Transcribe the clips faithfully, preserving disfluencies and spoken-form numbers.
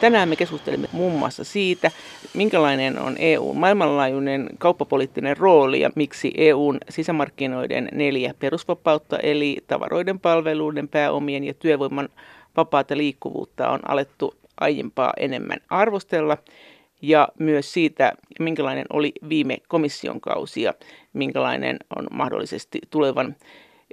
Tänään me keskustelemme muun muassa siitä, minkälainen on E U:n maailmanlaajuinen kauppapoliittinen rooli ja miksi E U:n sisämarkkinoiden neljä perusvapautta eli tavaroiden, palveluiden, pääomien ja työvoiman vapaata liikkuvuutta on alettu aiempaa enemmän arvostella. Ja myös siitä, minkälainen oli viime komission kausi ja minkälainen on mahdollisesti tulevan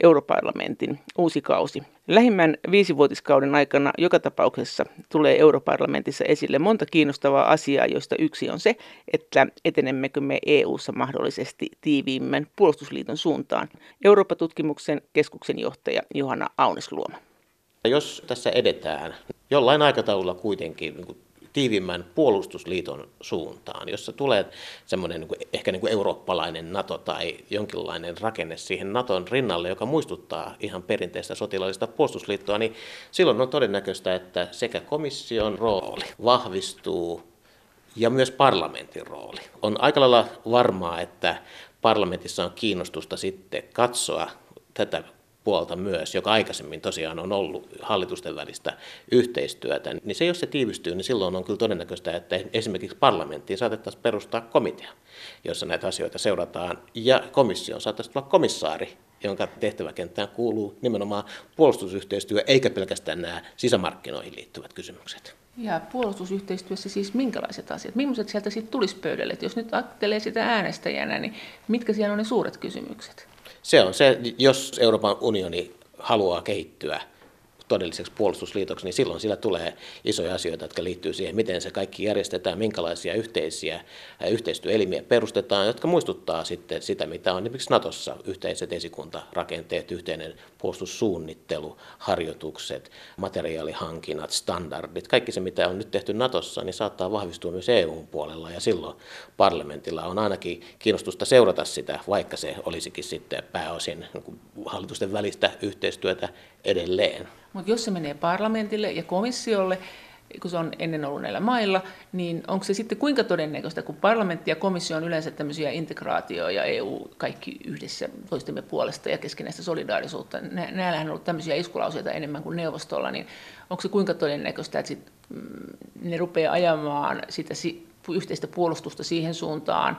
europarlamentin uusi kausi. Lähimmän viisivuotiskauden aikana joka tapauksessa tulee europarlamentissa esille monta kiinnostavaa asiaa, joista yksi on se, että etenemmekö me E U:ssa mahdollisesti tiiviimmän puolustusliiton suuntaan. Eurooppa-tutkimuksen keskuksen johtaja Juhana Aunesluoma. Jos tässä edetään jollain aikataululla kuitenkin niin kuin tiivimmän puolustusliiton suuntaan, jossa tulee semmoinen niin kuin, ehkä niin kuin eurooppalainen NATO tai jonkinlainen rakenne siihen NATOn rinnalle, joka muistuttaa ihan perinteistä sotilaallista puolustusliittoa, niin silloin on todennäköistä, että sekä komission rooli vahvistuu ja myös parlamentin rooli. On aika lailla varmaa, että parlamentissa on kiinnostusta sitten katsoa tätä puolta myös, joka aikaisemmin tosiaan on ollut hallitusten välistä yhteistyötä, niin se jos se tiivistyy, niin silloin on kyllä todennäköistä, että esimerkiksi parlamenttiin saatettaisiin perustaa komitea, jossa näitä asioita seurataan, ja komission saattaisi tulla komissaari, jonka tehtäväkenttään kuuluu nimenomaan puolustusyhteistyö, eikä pelkästään nämä sisämarkkinoihin liittyvät kysymykset. Ja puolustusyhteistyössä siis minkälaiset asiat? Millaiset sieltä sitten tulisi pöydälle? Et jos nyt ajattelee sitä äänestäjänä, niin mitkä siellä on ne suuret kysymykset? Se on se, jos Euroopan unioni haluaa kehittyä todelliseksi puolustusliitoksi, niin silloin sillä tulee isoja asioita, jotka liittyy siihen, miten se kaikki järjestetään, minkälaisia yhteisiä yhteistyöelimiä perustetaan, jotka muistuttaa sitten sitä, mitä on esimerkiksi Natossa yhteiset esikuntarakenteet, yhteinen puolustussuunnittelu, harjoitukset, materiaalihankinnat, standardit. Kaikki se, mitä on nyt tehty Natossa, niin saattaa vahvistua myös E U-puolella, ja silloin parlamentilla on ainakin kiinnostusta seurata sitä, vaikka se olisikin sitten pääosin hallitusten välistä yhteistyötä edelleen. Mutta jos se menee parlamentille ja komissiolle, kun se on ennen ollut näillä mailla, niin onko se sitten kuinka todennäköistä, kun parlamentti ja komissio on yleensä tämmöisiä integraatioja ja E U kaikki yhdessä toistemme puolesta ja keskinäistä solidaarisuutta, näillähän on ollut tämmöisiä iskulauseita enemmän kuin neuvostolla, niin onko se kuinka todennäköistä, että sit ne rupeaa ajamaan sitä yhteistä puolustusta siihen suuntaan,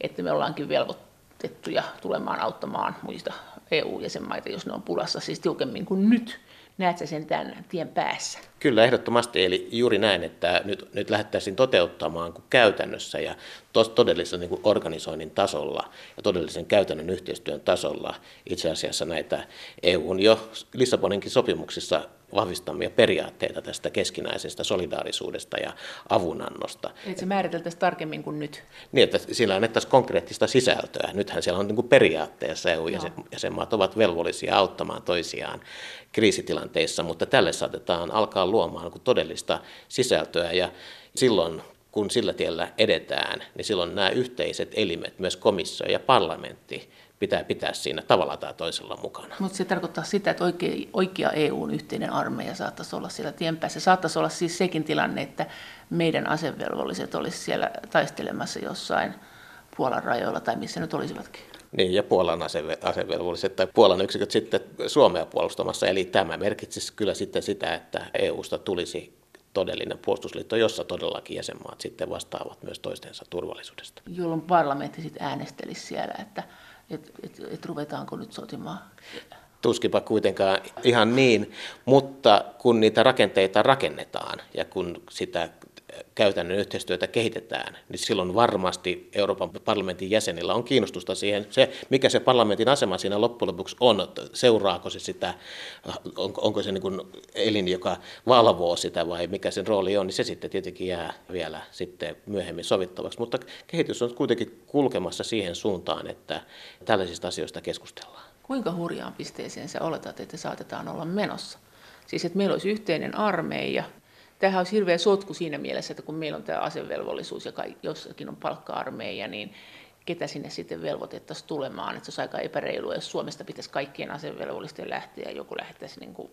että me ollaankin velvoitettuja tulemaan auttamaan muista E U-jäsenmaita, jos ne on pulassa, siis tiukemmin kuin nyt. Näetkö sen tämän tien päässä? Kyllä, ehdottomasti. Eli juuri näin, että nyt, nyt lähdettäisiin toteuttamaan käytännössä ja tos, todellisen niin kuin organisoinnin tasolla ja todellisen käytännön yhteistyön tasolla itse asiassa näitä E U:n jo Lissaboninkin sopimuksissa vahvistamia periaatteita tästä keskinäisestä solidaarisuudesta ja avunannosta. Että se määriteltäisiin tarkemmin kuin nyt? Niin, että sillä annettaisiin konkreettista sisältöä. Nythän siellä on niin kuin periaatteessa E U-jäsenmaat ovat velvollisia auttamaan toisiaan kriisitilanteissa, mutta tälle saatetaan alkaa luomaan todellista sisältöä, ja silloin kun sillä tiellä edetään, niin silloin nämä yhteiset elimet, myös komissio ja parlamentti, pitää pitää siinä tavalla tai toisella mukana. Mutta se tarkoittaa sitä, että oikea, oikea E U:n yhteinen armeija saattaisi olla siellä tien päässä. Saattaisi olla siis sekin tilanne, että meidän asevelvolliset olisivat siellä taistelemassa jossain Puolan rajoilla tai missä nyt olisivatkin. Niin, ja Puolan asevelvolliset tai Puolan yksiköt sitten Suomea puolustamassa. Eli tämä merkitsisi kyllä sitten sitä, että E U:sta tulisi todellinen puolustusliitto, jossa todellakin jäsenmaat sitten vastaavat myös toistensa turvallisuudesta. Jolloin parlamentti sitten äänestelisi siellä, että Että et, et ruvetaanko nyt sotimaan? Tuskipa kuitenkaan ihan niin, mutta kun niitä rakenteita rakennetaan ja kun sitä käytännön yhteistyötä kehitetään, niin silloin varmasti Euroopan parlamentin jäsenillä on kiinnostusta siihen, se, mikä se parlamentin asema siinä loppujen lopuksi on, seuraako se sitä, on, onko se niin kuin elin, joka valvoo sitä vai mikä sen rooli on, niin se sitten tietenkin jää vielä sitten myöhemmin sovittavaksi, mutta kehitys on kuitenkin kulkemassa siihen suuntaan, että tällaisista asioista keskustellaan. Kuinka hurjaan pisteeseen sä oletat, että saatetaan olla menossa? Siis, että meillä olisi yhteinen armeija. Tämähän olisi hirveä sotku siinä mielessä, että kun meillä on tämä asevelvollisuus ja jossakin on palkka-armeija, niin ketä sinne sitten velvoitettaisiin tulemaan? Että se olisi aika epäreilua, jos Suomesta pitäisi kaikkien asevelvollisten lähteä ja joku lähettäisiin niin kuin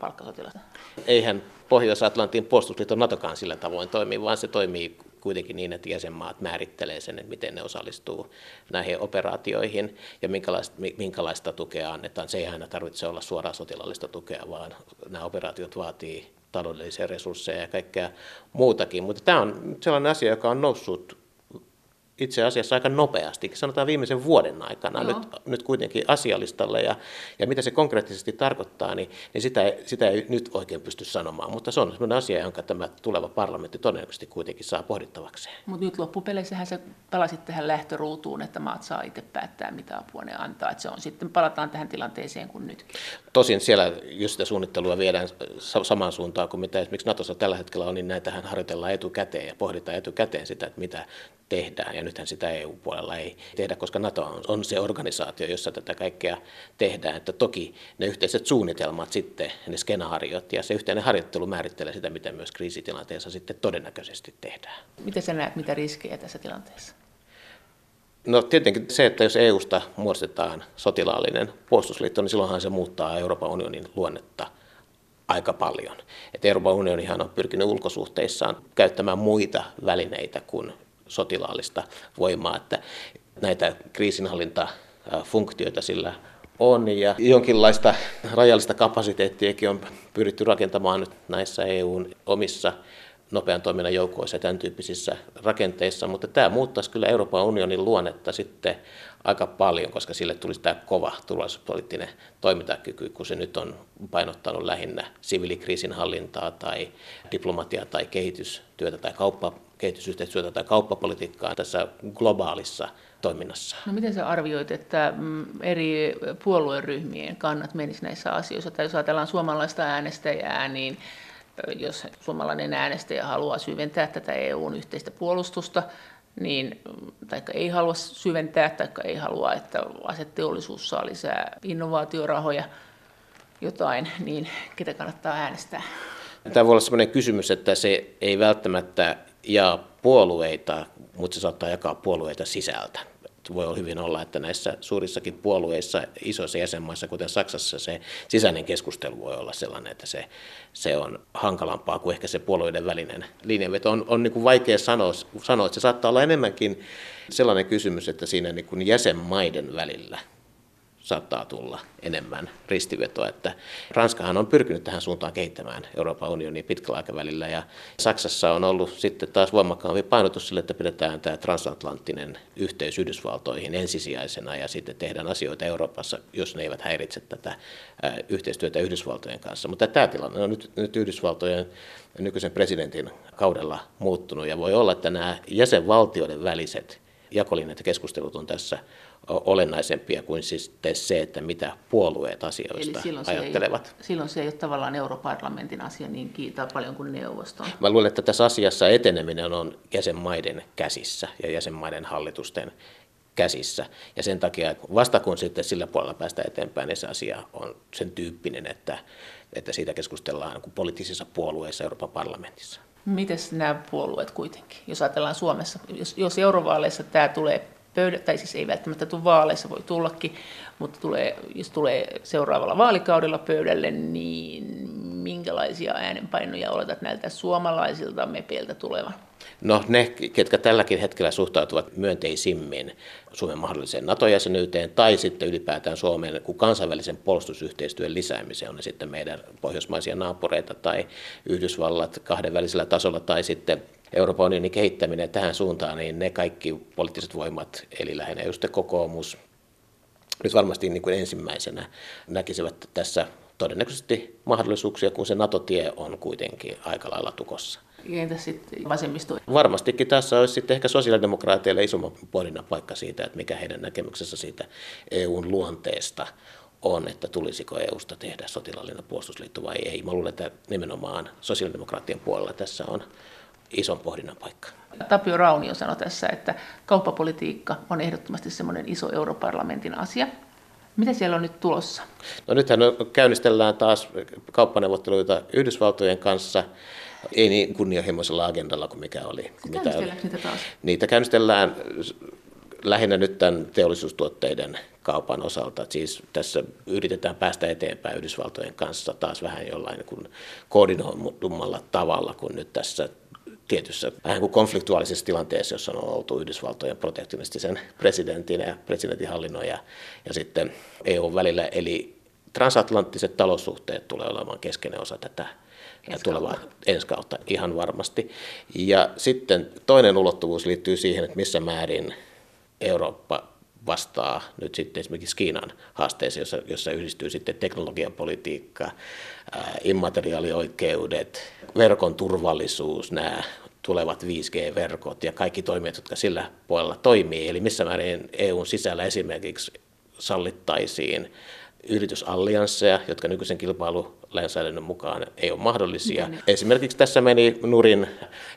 palkkasotilasta. Eihän Pohjois-Atlantin puolustusliiton NATOkaan sillä tavoin toimi, vaan se toimii kuitenkin niin, että jäsenmaat määrittelee sen, että miten ne osallistuu näihin operaatioihin ja minkälaista, minkälaista tukea annetaan. Se ei aina tarvitse olla suoraa sotilaallista tukea, vaan nämä operaatiot vaatii taloudellisia resursseja ja kaikkea muutakin. Mutta tämä on sellainen asia, joka on noussut itse asiassa aika nopeasti, sanotaan viimeisen vuoden aikana, nyt, nyt kuitenkin asialistalle, ja, ja mitä se konkreettisesti tarkoittaa, niin, niin sitä, ei, sitä ei nyt oikein pysty sanomaan, mutta se on sellainen asia, jonka tämä tuleva parlamentti todennäköisesti kuitenkin saa pohdittavakseen. Mutta nyt loppupeleissähän se palasit tähän lähtöruutuun, että maat saa itse päättää, mitä apua ne antaa, että se on sitten, palataan tähän tilanteeseen kuin nyt. Tosin siellä, jos sitä suunnittelua viedään samaan suuntaan kuin mitä esimerkiksi Natossa tällä hetkellä on, niin näitähän harjoitellaan etukäteen ja pohditaan etukäteen sitä, että mitä tehdään, ja nythän sitä E U-puolella ei tehdä, koska NATO on se organisaatio, jossa tätä kaikkea tehdään, että toki ne yhteiset suunnitelmat sitten, ne skenaariot ja se yhteinen harjoittelu määrittelee sitä, mitä myös kriisitilanteessa sitten todennäköisesti tehdään. Miten sä näet, mitä riskejä tässä tilanteessa? No tietenkin se, että jos E U:sta muodostetaan sotilaallinen puolustusliitto, niin silloinhan se muuttaa Euroopan unionin luonnetta aika paljon. Et Euroopan unionihan on pyrkinyt ulkosuhteissaan käyttämään muita välineitä kuin sotilaallista voimaa, että näitä kriisinhallintafunktioita sillä on ja jonkinlaista rajallista kapasiteettiakin on pyritty rakentamaan nyt näissä E U:n omissa nopean toiminnan joukoissa ja tämän tyyppisissä rakenteissa, mutta tämä muuttaisi kyllä Euroopan unionin luonnetta sitten aika paljon, koska sille tulisi tämä kova turvallisuuspoliittinen toimintakyky, kun se nyt on painottanut lähinnä siviilikriisinhallintaa tai diplomatiaa tai kehitystyötä tai kauppa, kehitysyhteistyötä tai kauppapolitiikkaa tässä globaalissa toiminnassa. No miten sä arvioit, että eri puolueryhmien kannat menisivät näissä asioissa, tai jos ajatellaan suomalaista äänestäjää, niin jos suomalainen äänestäjä haluaa syventää tätä E U:n yhteistä puolustusta, niin, tai ei halua syventää, tai ei halua, että aseteollisuus saa lisää innovaatiorahoja, jotain, niin ketä kannattaa äänestää? Tämä voi olla sellainen kysymys, että se ei välttämättä jaa puolueita, mutta se saattaa jakaa puolueita sisältä. Voi hyvin olla, että näissä suurissakin puolueissa, isoissa jäsenmaissa, kuten Saksassa, se sisäinen keskustelu voi olla sellainen, että se, se on hankalampaa kuin ehkä se puolueiden välinen linjanveto. On, on niin kuin vaikea sanoa, sanoa, että se saattaa olla enemmänkin sellainen kysymys, että siinä niin kuin jäsenmaiden välillä saattaa tulla enemmän ristivetoa. Että Ranskahan on pyrkinyt tähän suuntaan kehittämään Euroopan unionia pitkällä aikavälillä, ja Saksassa on ollut sitten taas voimakkaampi painotus sille, että pidetään tämä transatlanttinen yhteys Yhdysvaltoihin ensisijaisena, ja sitten tehdään asioita Euroopassa, jos ne eivät häiritse tätä yhteistyötä Yhdysvaltojen kanssa. Mutta tämä tilanne on nyt, nyt Yhdysvaltojen nykyisen presidentin kaudella muuttunut, ja voi olla, että nämä jäsenvaltioiden väliset jakolinjat ja keskustelut on tässä olennaisempia kuin siis se, että mitä puolueet asioista Eli silloin ajattelevat. Se ei, silloin se ei ole tavallaan europarlamentin asia niin kiitaa paljon kuin neuvoston. Mä luulen, että tässä asiassa eteneminen on jäsenmaiden käsissä ja jäsenmaiden hallitusten käsissä. Ja sen takia, että vasta kun sitten sillä puolella päästään eteenpäin, niin se asia on sen tyyppinen, että, että siitä keskustellaan kuin poliittisissa puolueissa Euroopan parlamentissa. Mites nämä puolueet kuitenkin, jos ajatellaan Suomessa, jos, jos eurovaaleissa tämä tulee pöydä, tai siis ei välttämättä tule vaaleissa, voi tullakin, mutta tulee, jos tulee seuraavalla vaalikaudella pöydälle, niin minkälaisia äänenpainoja oletat näiltä suomalaisilta mepeiltä tulevan? No ne, ketkä tälläkin hetkellä suhtautuvat myönteisimmin Suomen mahdolliseen NATO-jäsenyyteen tai sitten ylipäätään Suomen kansainvälisen puolustusyhteistyön lisäämiseen, on ne sitten meidän pohjoismaisia naapureita tai Yhdysvallat kahdenvälisellä tasolla tai sitten Euroopan unionin kehittäminen tähän suuntaan, niin ne kaikki poliittiset voimat, eli lähinnä just kokoomus, nyt varmasti niin kuin ensimmäisenä näkisivät tässä todennäköisesti mahdollisuuksia, kun se NATO-tie on kuitenkin aika lailla tukossa. Entä sitten vasemmisto? Varmastikin tässä olisi sitten ehkä sosiaalidemokraateille isomman pohdinnan paikka siitä, että mikä heidän näkemyksensä siitä E U:n luonteesta on, että tulisiko E U:sta tehdä sotilaallinen puolustusliitto vai ei. Mä luulen, että nimenomaan sosiaalidemokraattien puolella tässä on ison pohdinnan paikka. Tapio Raunio sanoi tässä, että kauppapolitiikka on ehdottomasti semmoinen iso europarlamentin asia. Mitä siellä on nyt tulossa? No nythän käynnistellään taas kauppaneuvotteluita Yhdysvaltojen kanssa. Ei niin kunnianhimoisella agendalla kuin mikä oli. Mitä oli. Niitä taas? Niitä käynnistellään lähinnä nyt tämän teollisuustuotteiden kaupan osalta. Siis tässä yritetään päästä eteenpäin Yhdysvaltojen kanssa taas vähän jollain kuin koordinoidummalla tavalla kuin nyt tässä tietyssä vähän kuin konfliktuaalisessa tilanteessa, jossa on oltu Yhdysvaltojen protektionistisen presidentin ja presidentin hallinnon ja, ja sitten E U:n välillä. Eli transatlanttiset taloussuhteet tulee olemaan keskeinen osa tätä tulevaan ensi kautta ihan varmasti. Ja sitten toinen ulottuvuus liittyy siihen, että missä määrin Eurooppa vastaa nyt sitten esimerkiksi Kiinan haasteisiin, jossa, jossa yhdistyy sitten teknologiapolitiikka, immateriaalioikeudet, verkon turvallisuus, nämä tulevat viisi G -verkot ja kaikki toimijat, jotka sillä puolella toimii. Eli missä määrin E U:n sisällä esimerkiksi sallittaisiin yritysalliansseja, jotka nykyisen kilpailulainsäädännön mukaan ei ole mahdollisia. Mm-hmm. Esimerkiksi tässä meni nurin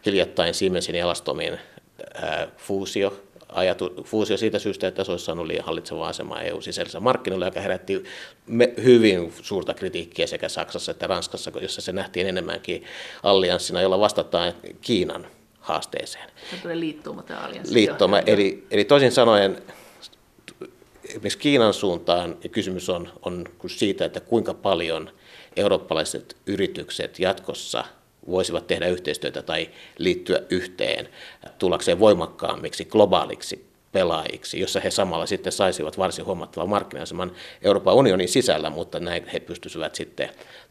hiljattain Siemensin ja Alstomin ää, fuusio. Ajatu, fuusio siitä syystä, että se olisi saanut liian hallitsevaa asemaa E U-sisäisellä markkinoilla, joka herätti hyvin suurta kritiikkiä sekä Saksassa että Ranskassa, jossa se nähtiin enemmänkin allianssina, jolla vastataan Kiinan haasteeseen. Tämä liittouma tämä allianssi. Liittouma, eli, eli toisin sanoen esimerkiksi Kiinan suuntaan kysymys on, on siitä, että kuinka paljon eurooppalaiset yritykset jatkossa voisivat tehdä yhteistyötä tai liittyä yhteen tullakseen voimakkaammiksi globaaliksi pelaajiksi, jossa he samalla sitten saisivat varsin huomattavan markkina-aseman Euroopan unionin sisällä, mutta näin he pystyisivät sitten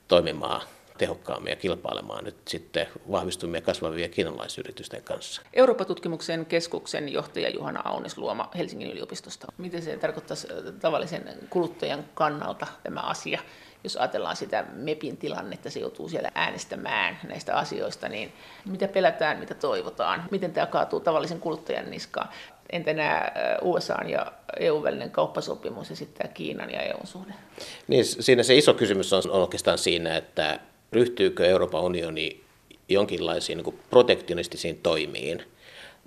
toimimaan tehokkaammin ja kilpailemaan nyt sitten vahvistumia kasvavien kiinalaisyritysten kanssa. Eurooppa-tutkimuksen keskuksen johtaja Juhana Aunesluoma Helsingin yliopistosta. Miten se tarkoittaisi tavallisen kuluttajan kannalta tämä asia? Jos ajatellaan sitä MEPin tilannetta, se joutuu siellä äänestämään näistä asioista, niin mitä pelätään, mitä toivotaan? Miten tämä kaatuu tavallisen kuluttajan niskaan? Entä nämä U S A:n ja E U:n välinen kauppasopimus ja sitten Kiinan ja E U:n suhde? Niin, siinä se iso kysymys on oikeastaan siinä, että ryhtyykö Euroopan unioni jonkinlaisiin niin kuin protektionistisiin toimiin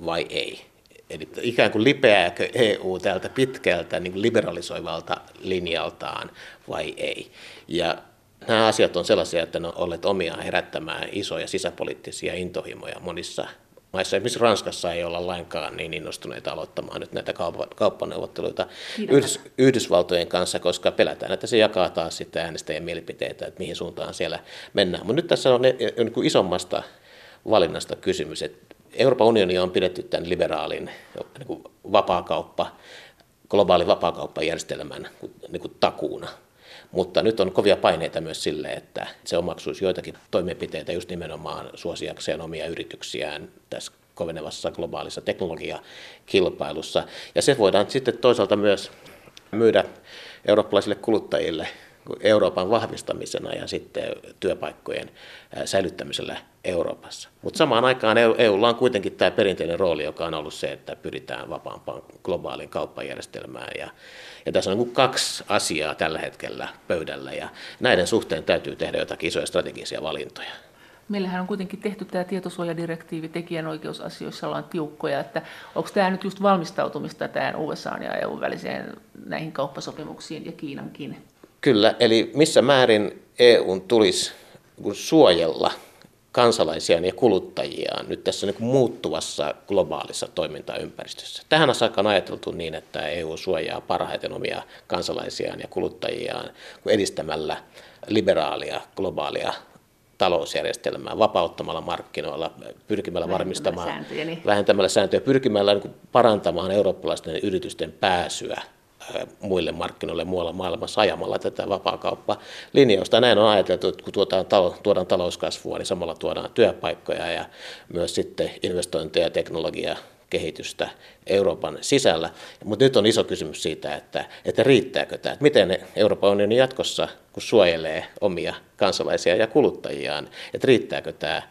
vai ei? Eli ikään kuin lipeääkö E U tältä pitkältä niin kuin liberalisoivalta linjaltaan vai ei. Ja nämä asiat on sellaisia, että ne on olleet omiaan herättämään isoja sisäpoliittisia intohimoja monissa maissa. Esimerkiksi Ranskassa ei olla lainkaan niin innostuneita aloittamaan nyt näitä kauppaneuvotteluita Yhdys, Yhdysvaltojen kanssa, koska pelätään, että se jakaa taas sitä äänestäjien mielipiteitä, että mihin suuntaan siellä mennään. Mutta nyt tässä on niin kuin isommasta valinnasta kysymys, että Euroopan unioni on pidetty tämän liberaalin niin vapaakauppa, globaalin vapaakauppajärjestelmän niin takuuna, mutta nyt on kovia paineita myös sille, että se omaksuisi joitakin toimenpiteitä just nimenomaan suosiakseen omia yrityksiään tässä kovenevassa globaalissa teknologiakilpailussa, ja se voidaan sitten toisaalta myös myydä eurooppalaisille kuluttajille Euroopan vahvistamisena ja sitten työpaikkojen säilyttämisellä Euroopassa. Mutta samaan aikaan E U:lla on kuitenkin tämä perinteinen rooli, joka on ollut se, että pyritään vapaampaan globaaliin kauppajärjestelmään. Ja, ja tässä on niin kuin kaksi asiaa tällä hetkellä pöydällä, ja näiden suhteen täytyy tehdä jotakin isoja strategisia valintoja. Meillähän on kuitenkin tehty tämä tietosuojadirektiivi, tekijänoikeusasioissa ollaan tiukkoja, että onko tämä nyt just valmistautumista tämän U S A ja E U väliseen näihin kauppasopimuksiin ja Kiinankin? Kyllä, eli missä määrin E U:n tulisi suojella kansalaisiaan ja kuluttajiaan nyt tässä niin kuin muuttuvassa globaalissa toimintaympäristössä. Tähän saakka on ajateltu niin, että E U suojaa parhaiten omia kansalaisiaan ja kuluttajiaan edistämällä liberaalia globaalia talousjärjestelmää, vapauttamalla markkinoilla, pyrkimällä varmistamaan, sääntöjä, niin. vähentämällä sääntöjä, pyrkimällä niin kuin parantamaan eurooppalaisten yritysten pääsyä muille markkinoille muualla maailmassa ajamalla tätä vapaakauppalinjausta. Näin on ajateltu, että kun tuodaan talouskasvua, niin samalla tuodaan työpaikkoja ja myös sitten investointeja ja teknologiakehitystä Euroopan sisällä. Mutta nyt on iso kysymys siitä, että, että riittääkö tämä, että miten Euroopan unioni jatkossa, kun suojelee omia kansalaisia ja kuluttajiaan, että riittääkö tämä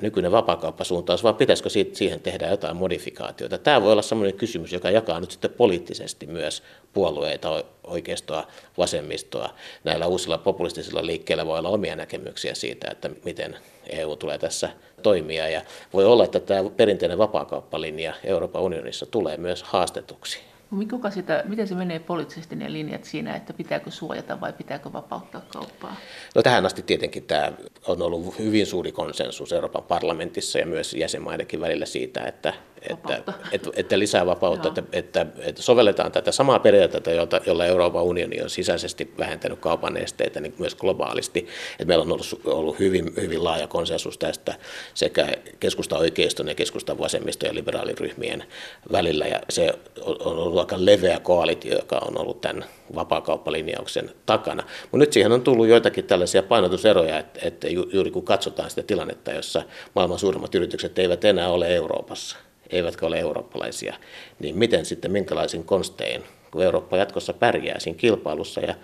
nykyinen vapaakauppasuuntaus, vaan pitäisikö siihen tehdä jotain modifikaatioita. Tämä voi olla sellainen kysymys, joka jakaa nyt sitten poliittisesti myös puolueita, oikeistoa, vasemmistoa. Näillä uusilla populistisilla liikkeillä voi olla omia näkemyksiä siitä, että miten E U tulee tässä toimia. Ja voi olla, että tämä perinteinen vapaakauppalinja Euroopan unionissa tulee myös haastetuksi. Kuka sitä, miten se menee poliittisesti ne linjat siinä, että pitääkö suojata vai pitääkö vapauttaa kauppaa? No tähän asti tietenkin tämä on ollut hyvin suuri konsensus Euroopan parlamentissa ja myös jäsenmaidenkin välillä siitä, että että, että, että lisää vapautta, että, että, että sovelletaan tätä samaa periaatetta, jolla Euroopan unioni on sisäisesti vähentänyt kaupan esteitä niin myös globaalisti. Että meillä on ollut, ollut hyvin, hyvin laaja konsensus tästä sekä keskustan oikeiston ja keskustan vasemmiston ja liberaaliryhmien välillä, ja se on ollut aika leveä koalitio, joka on ollut tämän vapaakauppalinjauksen takana. Mutta nyt siihen on tullut joitakin tällaisia painotuseroja, että, että juuri kun katsotaan sitä tilannetta, jossa maailman suurimmat yritykset eivät enää ole Euroopassa, eivätkä ole eurooppalaisia, niin miten sitten, minkälaisin konstein, kun Eurooppa jatkossa pärjää siinä kilpailussa, ja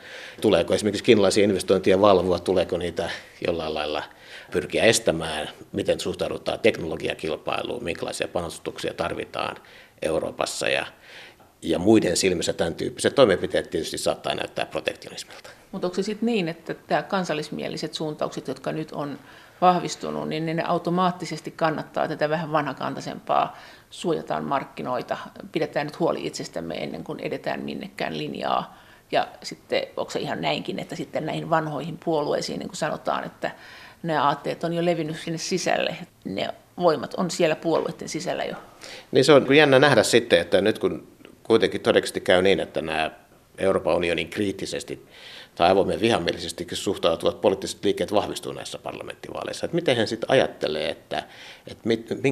tuleeko esimerkiksi kiinalaisia investointeja valvoa, tuleeko niitä jollain lailla pyrkiä estämään, miten suhtaudutaan teknologiakilpailuun, minkälaisia panostuksia tarvitaan Euroopassa, ja, ja muiden silmissä tämän tyyppiset toimenpiteet tietysti saattaa näyttää protektionismilta. Mutta onko se sitten niin, että tämä kansallismieliset suuntaukset, jotka nyt on vahvistunut, niin ne automaattisesti kannattaa tätä vähän vanhakantaisempaa, suojataan markkinoita, pidetään nyt huoli itsestämme ennen kuin edetään minnekään linjaa. Ja sitten onko se ihan näinkin, että sitten näihin vanhoihin puolueisiin, niin kuin sanotaan, että nämä aatteet on jo levinnyt sinne sisälle, ne voimat on siellä puolueiden sisällä jo. Niin se on jännä nähdä sitten, että nyt kun kuitenkin todennäköisesti käy niin, että nämä Euroopan unionin kriittisesti tai avoimen vihamielisesti suhtautuvat poliittiset liikkeet vahvistuu näissä parlamenttivaaleissa. Että miten hän sitten ajattelee, että, että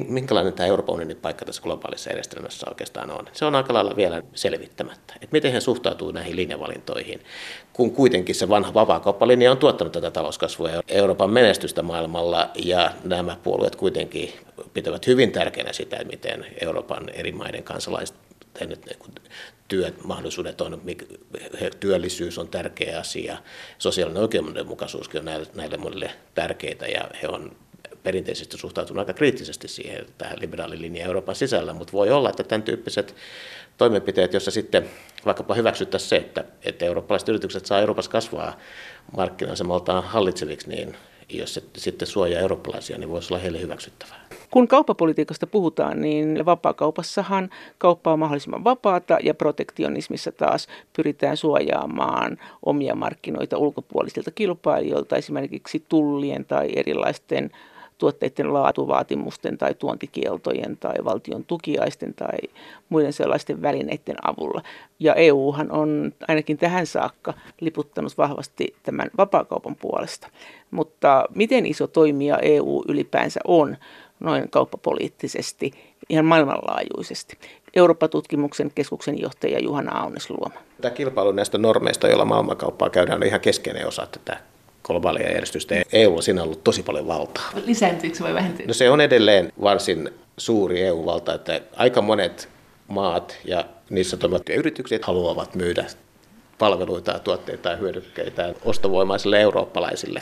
minkälainen tämä Euroopan unionin paikka tässä globaalissa järjestelmässä oikeastaan on. Se on aika lailla vielä selvittämättä. Että miten hän suhtautuu näihin linjavalintoihin, kun kuitenkin se vanha vapaakauppalinja on tuottanut tätä talouskasvua ja Euroopan menestystä maailmalla, ja nämä puolueet kuitenkin pitävät hyvin tärkeänä sitä, miten Euroopan eri maiden kansalaiset työmahdollisuudet on, työllisyys on tärkeä asia, sosiaalinen oikeudenmukaisuuskin on näille, näille monille tärkeitä, ja he on perinteisesti suhtautuneet aika kriittisesti siihen, tähän liberaalilinjaan Euroopan sisällä, mutta voi olla, että tämän tyyppiset toimenpiteet, joissa sitten vaikkapa hyväksyttäisiin se, että, että eurooppalaiset yritykset saa Euroopassa kasvaa markkina-asemaltaan hallitseviksi, niin jos se sitten suojaa eurooppalaisia, niin voisi olla heille hyväksyttävää. Kun kauppapolitiikasta puhutaan, niin vapaakaupassahan kauppa on mahdollisimman vapaata ja protektionismissa taas pyritään suojaamaan omia markkinoita ulkopuolisilta kilpailijoilta, esimerkiksi tullien tai erilaisten tuotteiden laatuvaatimusten tai tuontikieltojen tai valtion tukiaisten tai muiden sellaisten välineiden avulla. Ja E U:han on ainakin tähän saakka liputtanut vahvasti tämän vapaakaupan puolesta. Mutta miten iso toimija E U ylipäänsä on noin kauppapoliittisesti, ihan maailmanlaajuisesti? Eurooppa-tutkimuksen keskuksen johtaja Juhana Aunesluoma. Tämä kilpailu näistä normeista, joilla maailmankauppaa käydään, on ihan keskeinen osa tätä globaalia järjestystä. E U on siinä ollut tosi paljon valtaa. Lisääntyykö vai vähentyykö? No se on edelleen varsin suuri E U-valta, että aika monet maat ja niissä toimivat yritykset haluavat myydä palveluita ja tuotteita ja hyödykkeitä ostovoimaisille eurooppalaisille.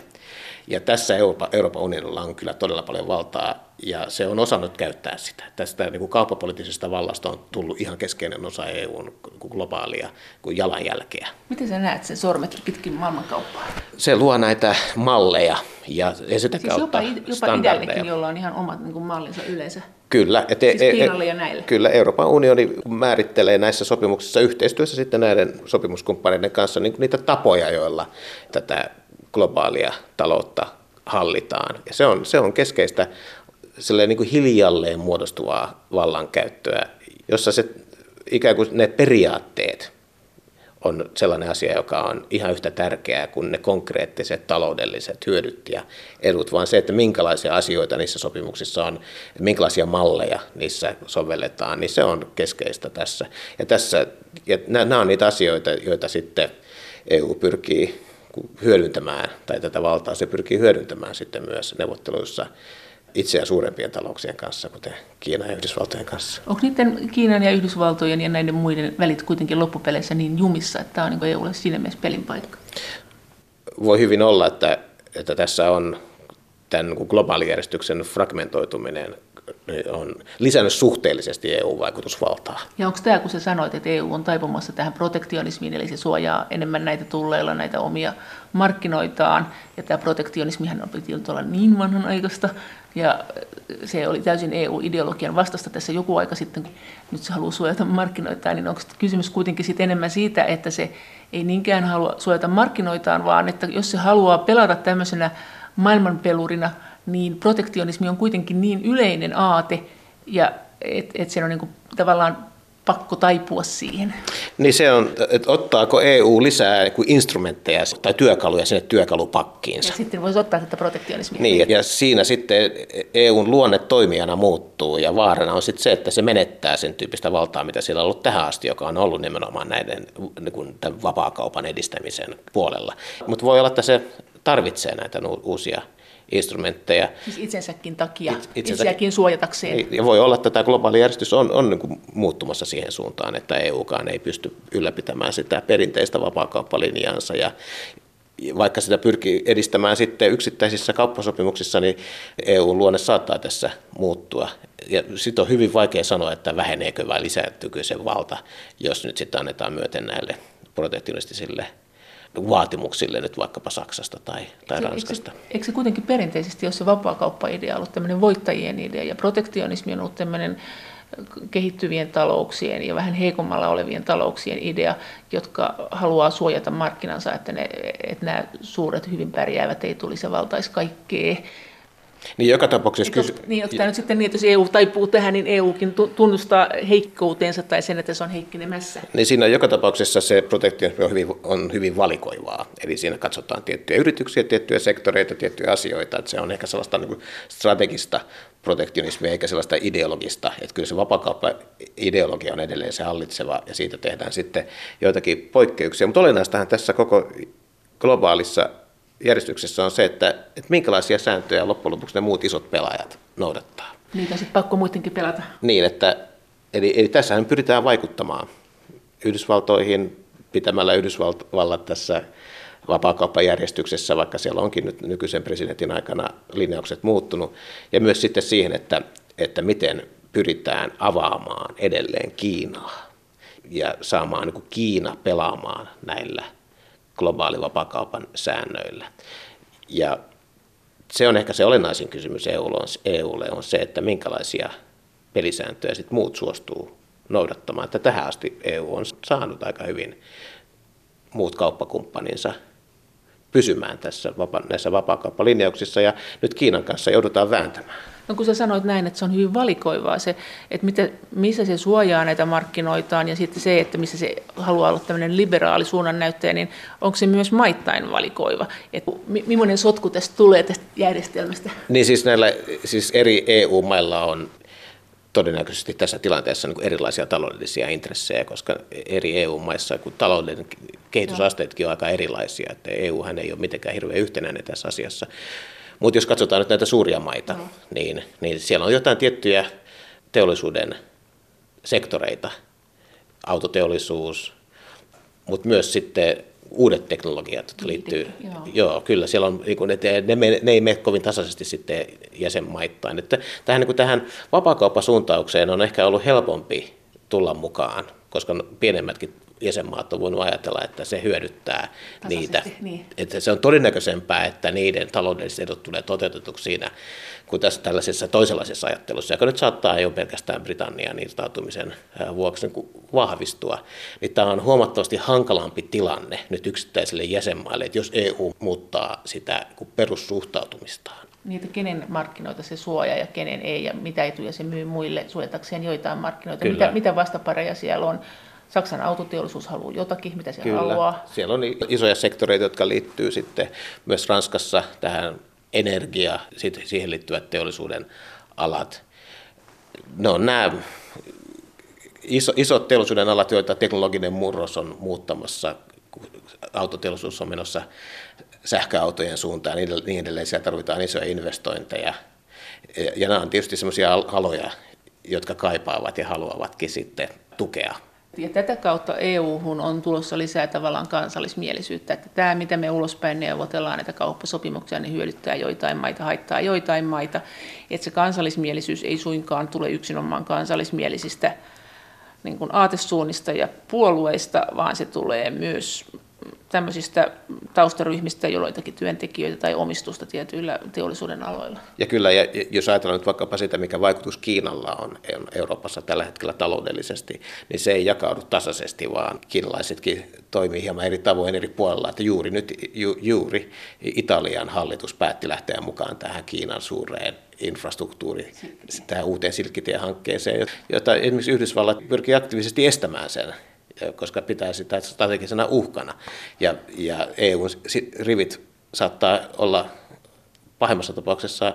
Ja tässä Euroopan, Euroopan unionilla on kyllä todella paljon valtaa, ja se on osannut käyttää sitä. Tästä niin kuin kauppapoliittisesta vallasta on tullut ihan keskeinen osa E U:n niin globaalia niin jalanjälkeä. Miten sä näet sen sormet pitkin maailmankauppaa? Se luo näitä malleja ja sitä siis kautta jopa, jopa standardeja. Idällekin, jolla on ihan omat niin kuin mallinsa yleensä. Kyllä, et, siis Kiinalle ja näille. Kyllä, Euroopan unioni määrittelee näissä sopimuksissa yhteistyössä sitten näiden sopimuskumppaneiden kanssa niin niitä tapoja, joilla tätä globaalia taloutta hallitaan. Ja se on, se on keskeistä niin kuin hiljalleen muodostuvaa vallankäyttöä, jossa se, ikään kuin ne periaatteet on sellainen asia, joka on ihan yhtä tärkeää kuin ne konkreettiset taloudelliset hyödyt ja edut, vaan se, että minkälaisia asioita niissä sopimuksissa on, minkälaisia malleja niissä sovelletaan, niin se on keskeistä tässä. Ja, tässä, ja nämä on niitä asioita, joita sitten E U pyrkii hyödyntämään, tai tätä valtaa se pyrkii hyödyntämään sitten myös neuvotteluissa itseään suurempien talouksien kanssa, kuten Kiinan ja Yhdysvaltojen kanssa. Onko niiden Kiinan ja Yhdysvaltojen ja näiden muiden välit kuitenkin loppupeleissä niin jumissa, että tämä on niin E U:lle siinä mielessä pelin paikka? Voi hyvin olla, että, että tässä on tämän globaalijärjestyksen fragmentoituminen on lisännyt suhteellisesti E U-vaikutusvaltaa. Ja onko tämä, kun sä sanoit, että E U on taipumassa tähän protektionismiin, eli se suojaa enemmän näitä tulleilla, näitä omia markkinoitaan, ja tämä protektionismihan on piti olla niin vanhanaikaista, ja se oli täysin E U-ideologian vastasta tässä joku aika sitten, kun nyt se haluaa suojata markkinoitaan, niin onko kysymys kuitenkin sit enemmän siitä, että se ei niinkään halua suojata markkinoitaan, vaan että jos se haluaa pelata tämmöisenä maailmanpelurina, niin protektionismi on kuitenkin niin yleinen aate ja että et siinä on niin kuin tavallaan pakko taipua siihen. Niin se on, että ottaako E U lisää instrumentteja tai työkaluja sinne työkalupakkiinsa. Ja sitten voisi ottaa tätä protektionismia. Niin, ja siinä sitten E U:n luonne toimijana muuttuu, ja vaarana on sitten se, että se menettää sen tyyppistä valtaa, mitä sillä on ollut tähän asti, joka on ollut nimenomaan näiden niin kuin tämän vapaakaupan edistämisen puolella. Mutta voi olla, että se tarvitsee näitä uusia instrumentteja. Siis itsensäkin takia, It, itsensä, itseäkin suojatakseen. Ja voi olla, että tämä globaali järjestys on, on niin kuin muuttumassa siihen suuntaan, että EUkaan ei pysty ylläpitämään sitä perinteistä vapaakauppalinjaansa. Ja vaikka sitä pyrkii edistämään sitten yksittäisissä kauppasopimuksissa, niin E U-luonne saattaa tässä muuttua. Ja sitten on hyvin vaikea sanoa, että väheneekö vai lisääntyykö sen valta, jos nyt sitä annetaan myöten näille protektionistisille vaatimuksille nyt vaikkapa Saksasta tai, tai eikö, Ranskasta. Eikö, eikö se kuitenkin perinteisesti, jos se vapaakauppa-idea ollut tämmöinen voittajien idea ja protektionismi on ollut tämmöinen kehittyvien talouksien ja vähän heikommalla olevien talouksien idea, jotka haluaa suojata markkinansa, että, ne, että nämä suuret hyvin pärjäävät ei tulisi ja valtaisi kaikkea. Niin joka tapauksessa kysy... Niin, onko tämä nyt sitten niin, että jos E U taipuu tähän, niin EUkin tunnustaa heikkoutensa tai sen, että se on heikkenemässä? Niin siinä joka tapauksessa se protektionismi on hyvin, on hyvin valikoivaa. Eli siinä katsotaan tiettyjä yrityksiä, tiettyjä sektoreita, tiettyjä asioita. Että se on ehkä sellaista niin kuin strategista protektionismia eikä sellaista ideologista. Että kyllä se vapaakauppa-ideologia on edelleen se hallitseva ja siitä tehdään sitten joitakin poikkeuksia. Mutta olennaistahan tässä koko globaalissa järjestyksessä on se, että, että minkälaisia sääntöjä loppujen lopuksi ne muut isot pelaajat noudattaa. Niitä on sitten pakko muutenkin pelata. Niin, että eli, eli tässähän pyritään vaikuttamaan Yhdysvaltoihin pitämällä Yhdysvallat tässä vapaakauppajärjestyksessä, vaikka siellä onkin nyt nykyisen presidentin aikana linjaukset muuttunut, ja myös sitten siihen, että, että miten pyritään avaamaan edelleen Kiinaa ja saamaan niin kuin Kiina pelaamaan näillä globaali vapaakaupan säännöillä. Ja se on ehkä se olennaisin kysymys E U:lle on se, että minkälaisia pelisääntöjä sit muut suostuu noudattamaan. Että tähän asti E U on saanut aika hyvin muut kauppakumppaninsa pysymään tässä vapa- näissä vapaakauppalinjauksissa, ja nyt Kiinan kanssa joudutaan vääntämään. No kun sä sanoit näin, että se on hyvin valikoivaa se, että mitä, missä se suojaa näitä markkinoitaan ja sitten se, että missä se haluaa olla tämmöinen liberaali suunnannäyttäjä, niin onko se myös maittain valikoiva? Että millainen sotku tästä tulee tästä järjestelmästä? Niin siis näillä siis eri E U-mailla on todennäköisesti tässä tilanteessa niin kuin erilaisia taloudellisia intressejä, koska eri E U-maissa kun talouden kehitysasteetkin on aika erilaisia, että E U:han ei ole mitenkään hirveän yhtenäinen tässä asiassa. Mutta jos katsotaan nyt näitä suuria maita, no. niin, niin siellä on jotain tiettyjä teollisuuden sektoreita, autoteollisuus, mutta myös sitten uudet teknologiat jotka liittyy. Joo. Joo, kyllä siellä on, ne, ne, ne ei mene kovin tasaisesti sitten jäsenmaittain. Että tähän, niin tähän vapaakauppasuuntaukseen on ehkä ollut helpompi tulla mukaan, koska pienemmätkin jäsenmaat on voinut ajatella, että se hyödyttää niitä. Niin. Että se on todennäköisempää, että niiden taloudelliset edut tulee toteutetuksi siinä, kuin tässä tällaisessa toisenlaisessa ajattelussa, joka nyt saattaa jo pelkästään Britannian irtautumisen vuoksi vahvistua. Niin tämä on huomattavasti hankalampi tilanne nyt yksittäisille jäsenmaille, että jos E U muuttaa sitä perussuhtautumistaan. Niitä, kenen markkinoita se suojaa ja kenen ei, ja mitä etuja se myy muille suojatakseen joitain markkinoita. Mitä, mitä vastapareja siellä on? Saksan autoteollisuus haluaa jotakin, mitä se Kyllä. haluaa. Siellä on isoja sektoreita, jotka liittyy sitten myös Ranskassa tähän energiaan, siihen liittyvät teollisuuden alat. No nämä iso, isot teollisuuden alat, joita teknologinen murros on muuttamassa, autoteollisuus on menossa sähköautojen suuntaan, niin edelleen siellä tarvitaan isoja investointeja. Ja, ja nämä on tietysti sellaisia aloja, jotka kaipaavat ja haluavatkin sitten tukea. Ja tätä kautta E U:hun on tulossa lisää tavallaan kansallismielisyyttä, että tämä mitä me ulospäin neuvotellaan, että kauppasopimuksia ne hyödyttää joitain maita, haittaa joitain maita, että se kansallismielisyys ei suinkaan tule yksinomaan kansallismielisistä niin kuin aatesuunnista ja puolueista, vaan se tulee myös tämmöisistä taustaryhmistä, jollaitakin työntekijöitä tai omistusta tietyillä teollisuuden aloilla. Ja kyllä, ja jos ajatellaan nyt vaikkapa sitä, mikä vaikutus Kiinalla on Euroopassa tällä hetkellä taloudellisesti, niin se ei jakaudu tasaisesti, vaan kiinalaisetkin toimii hieman eri tavoin eri puolella. Että juuri nyt ju, juuri Italian hallitus päätti lähteä mukaan tähän Kiinan suureen infrastruktuuri tähän uuteen silkkitiehankkeeseen, jota esimerkiksi Yhdysvallat pyrkii aktiivisesti estämään sen, koska pitää sitä strategisena uhkana. Ja, ja E U-rivit saattaa olla pahimmassa tapauksessa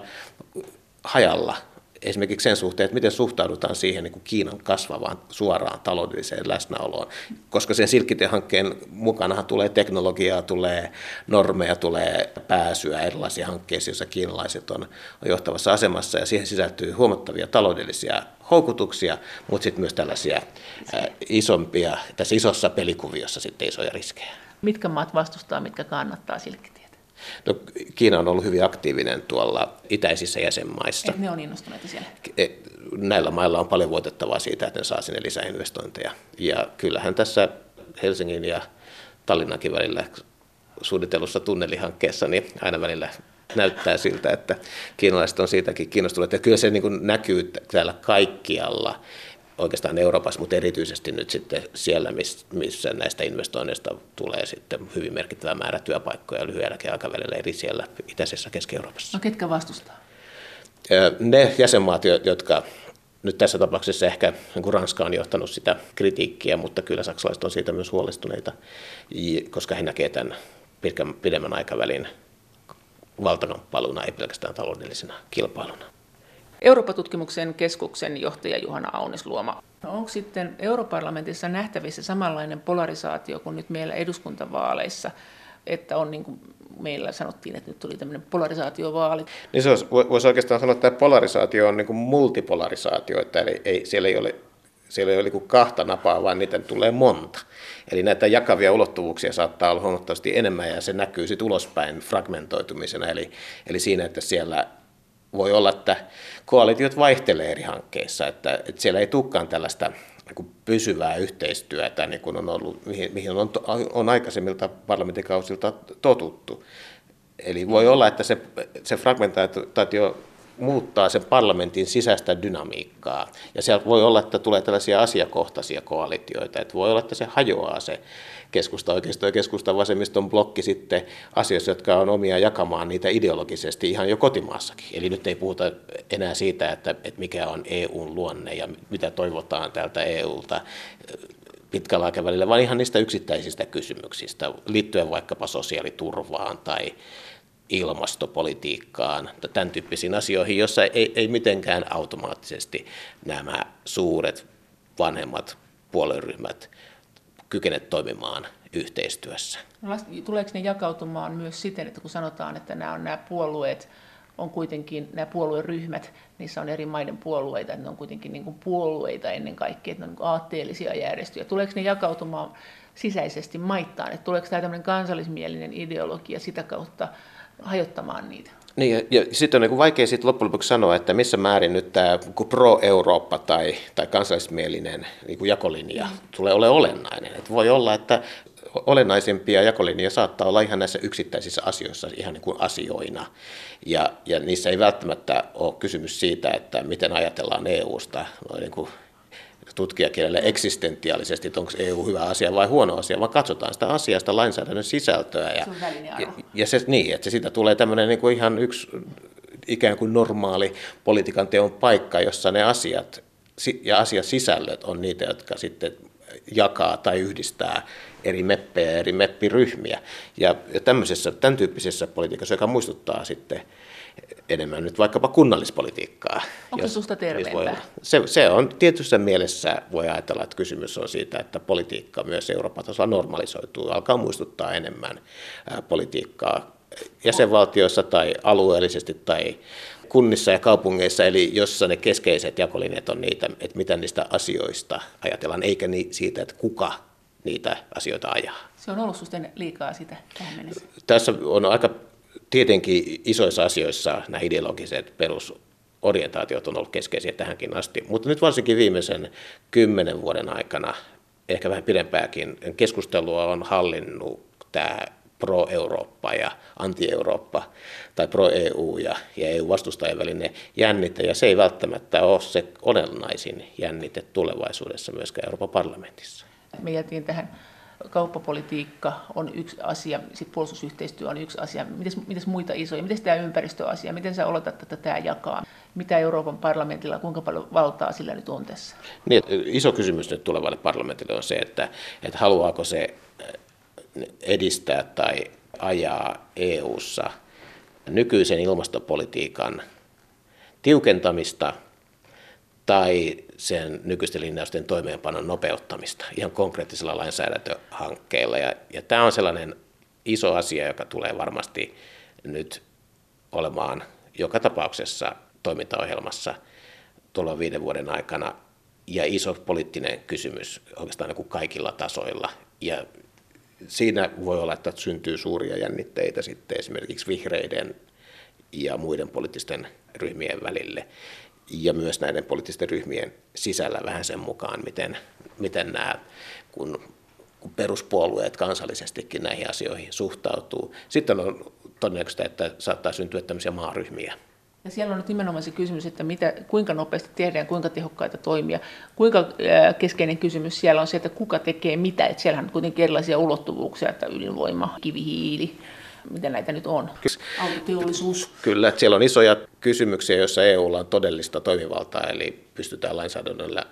hajalla esimerkiksi sen suhteen, että miten suhtaudutaan siihen niin kuin Kiinan kasvavaan suoraan taloudelliseen läsnäoloon, koska sen silkkitiehankkeen mukanahan tulee teknologiaa, tulee normeja, tulee pääsyä erilaisiin hankkeisiin, joissa kiinalaiset on johtavassa asemassa, ja siihen sisältyy huomattavia taloudellisia houkutuksia, mutta sitten myös tällaisia isompia, tässä isossa pelikuviossa sitten isoja riskejä. Mitkä maat vastustaa, mitkä kannattaa silkkitietä? No, Kiina on ollut hyvin aktiivinen tuolla itäisissä jäsenmaissa. Että ne on innostuneita siellä? Näillä mailla on paljon voitettavaa siitä, että ne saa sinne lisää investointeja. Ja kyllähän tässä Helsingin ja Tallinnankin välillä suunnitellussa tunnelihankkeessa niin aina välillä näyttää siltä, että kiinalaiset on siitäkin kiinnostuneita. Kyllä se niin kuin näkyy täällä kaikkialla, oikeastaan Euroopassa, mutta erityisesti nyt sitten siellä, missä näistä investoinneista tulee sitten hyvin merkittävä määrä työpaikkoja lyhyelläkin aikavälillä eri siellä itäisessä Keski-Euroopassa. No ketkä vastustaa? Ne jäsenmaat, jotka nyt tässä tapauksessa ehkä niin Ranska on johtanut sitä kritiikkiä, mutta kyllä saksalaiset on siitä myös huolestuneita, koska he näkevät tämän pidemmän aikavälin valtakamppailuna, ei pelkästään taloudellisena kilpailuna. Eurooppa-tutkimuksen keskuksen johtaja Juhana Aunesluoma. No, onko sitten europarlamentissa nähtävissä samanlainen polarisaatio kuin nyt meillä eduskuntavaaleissa, että on niin kuin meillä sanottiin, että nyt tuli tämmöinen polarisaatiovaali? Niin se olisi, voisi oikeastaan sanoa, että polarisaatio on niin kuin multipolarisaatio, että eli ei, siellä ei ole, siellä ei ole niin kuin kahta napaa, vaan niitä tulee monta. Eli näitä jakavia ulottuvuuksia saattaa olla huomattavasti enemmän ja se näkyy sitten ulospäin fragmentoitumisena, eli, eli siinä, että siellä voi olla, että koalitiot vaihtelee eri hankkeissa, että, että siellä ei tulekaan tällaista niin pysyvää yhteistyötä, niin kuin on ollut, mihin, mihin on, on aikaisemmilta parlamenttikausilta totuttu. Eli voi olla, että se, se fragmentaatio muuttaa sen parlamentin sisäistä dynamiikkaa, ja siellä voi olla, että tulee tällaisia asiakohtaisia koalitioita, että voi olla, että se hajoaa se keskusta oikeisto ja keskusta vasemmiston blokki sitten asioissa, jotka on omia jakamaan niitä ideologisesti ihan jo kotimaassakin. Eli nyt ei puhuta enää siitä, että, että mikä on E U:n luonne ja mitä toivotaan tältä E U:lta pitkällä aikavälillä, vaan ihan niistä yksittäisistä kysymyksistä liittyen vaikkapa sosiaaliturvaan tai ilmastopolitiikkaan, tämän tyyppisiin asioihin, joissa ei, ei mitenkään automaattisesti nämä suuret vanhemmat puolueryhmät kykene toimimaan yhteistyössä. No, tuleeko ne jakautumaan myös siten, että kun sanotaan, että nämä on nämä puolueet, on kuitenkin nämä puolueryhmät, niissä on eri maiden puolueita, että ne on kuitenkin niin kuin puolueita ennen kaikkea, että ne on niin kuin aatteellisia järjestöjä. Tuleeko ne jakautumaan sisäisesti maittain, että tuleeko tämä tämmöinen kansallismielinen ideologia sitä kautta hajottamaan niitä? Niin, ja sitten on niin vaikea sitten loppujen lopuksi sanoa, että missä määrin nyt tämä pro-Eurooppa tai, tai kansallismielinen niin jakolinja mm. tulee olemaan olennainen. Että voi olla, että olennaisempia jakolinjoja saattaa olla ihan näissä yksittäisissä asioissa ihan niin kuin asioina. Ja, ja niissä ei välttämättä ole kysymys siitä, että miten ajatellaan E U:sta noin niin kuin tutkijakielelle eksistentiaalisesti, että onko E U hyvä asia vai huono asia, vaan katsotaan sitä asiasta lainsäädännön sisältöä. Ja se, ja, ja se niin, että siitä tulee tämmöinen niin kuin ihan yksi ikään kuin normaali politiikan teon paikka, jossa ne asiat ja asiasisällöt on niitä, jotka sitten jakaa tai yhdistää eri meppejä ja eri meppiryhmiä. Ja tämmöisessä, tämän tyyppisessä politiikassa, joka muistuttaa sitten enemmän nyt vaikkapa kunnallispolitiikkaa. Onko jos, susta terveempää? Se, se on tietyssä mielessä, voi ajatella, että kysymys on siitä, että politiikka myös Euroopan tasolla normalisoituu, alkaa muistuttaa enemmän politiikkaa jäsenvaltioissa tai alueellisesti tai kunnissa ja kaupungeissa, eli jossa ne keskeiset jakolinjat on niitä, että mitä niistä asioista ajatellaan, eikä siitä, että kuka niitä asioita ajaa. Se on ollut susten liikaa sitä tähän mennessä. Tässä on aika tietenkin isoissa asioissa nämä ideologiset perusorientaatiot on ollut keskeisiä tähänkin asti, mutta nyt varsinkin viimeisen kymmenen vuoden aikana, ehkä vähän pidempääkin, keskustelua on hallinnut tämä pro-Eurooppa ja anti-Eurooppa tai pro-E U ja, ja E U-vastustajien välinen jännite, ja se ei välttämättä ole se olennaisin jännite tulevaisuudessa myöskään Euroopan parlamentissa. Me jätiin tähän kauppapolitiikka on yksi asia, sit puolustusyhteistyö on yksi asia. Mites, mites muita isoja? Mites tämä ympäristöasia? Miten sä oletat, että tämä jakaa? Mitä Euroopan parlamentilla, kuinka paljon valtaa sillä nyt on tässä? Niin, iso kysymys nyt tulevalle parlamentille on se, että, että haluaako se edistää tai ajaa E U:ssa nykyisen ilmastopolitiikan tiukentamista tai sen nykyisten linjausten toimeenpanon nopeuttamista ihan konkreettisella lainsäädäntöhankkeella. Ja, ja tämä on sellainen iso asia, joka tulee varmasti nyt olemaan joka tapauksessa toimintaohjelmassa tuolla viiden vuoden aikana. Ja iso poliittinen kysymys oikeastaan niin kuin kaikilla tasoilla. Ja siinä voi olla, että syntyy suuria jännitteitä sitten esimerkiksi vihreiden ja muiden poliittisten ryhmien välille. Ja myös näiden poliittisten ryhmien sisällä vähän sen mukaan, miten, miten nämä kun, kun peruspuolueet kansallisestikin näihin asioihin suhtautuu. Sitten on todennäköistä, että saattaa syntyä tämmöisiä maaryhmiä. Ja siellä on nyt nimenomaan se kysymys, että mitä, kuinka nopeasti tehdään, kuinka tehokkaita toimia. Kuinka keskeinen kysymys siellä on se, että kuka tekee mitä. Että siellähän on kuitenkin erilaisia ulottuvuuksia, että ydinvoima, kivihiili. Mitä näitä nyt on? Autoteollisuus. Kyllä, että siellä on isoja kysymyksiä, joissa E U:lla on todellista toimivaltaa, eli pystytään lainsäädännöllä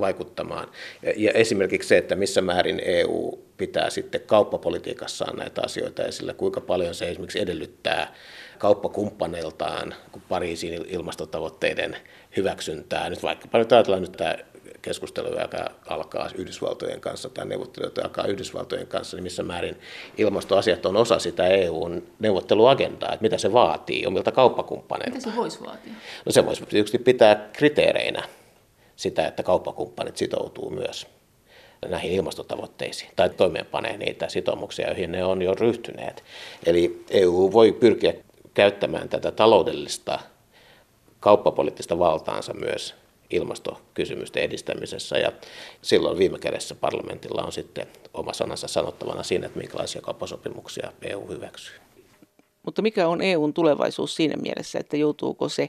vaikuttamaan. Ja esimerkiksi se, että missä määrin E U pitää sitten kauppapolitiikassaan näitä asioita esillä, kuinka paljon se esimerkiksi edellyttää kauppakumppaneiltaan Pariisin ilmastotavoitteiden hyväksyntää. Nyt vaikkapa nyt ajatellaan nyt tämä keskustelu, joka alkaa Yhdysvaltojen kanssa, tai neuvottelut alkaa Yhdysvaltojen kanssa, niin missä määrin ilmastoasiat on osa sitä E U-neuvotteluagendaa, että mitä se vaatii omilta kauppakumppaneilta. Mitä se voisi vaatia? No se voisi tietysti pitää kriteereinä sitä, että kauppakumppanit sitoutuu myös näihin ilmastotavoitteisiin, tai toimeenpanee niitä sitoumuksia, joihin ne on jo ryhtyneet. Eli E U voi pyrkiä käyttämään tätä taloudellista kauppapoliittista valtaansa myös ilmastokysymysten edistämisessä, ja silloin viime kädessä parlamentilla on sitten oma sanansa sanottavana siinä, että minkälaisia kauppasopimuksia E U hyväksyy. Mutta mikä on E U:n tulevaisuus siinä mielessä, että joutuuko se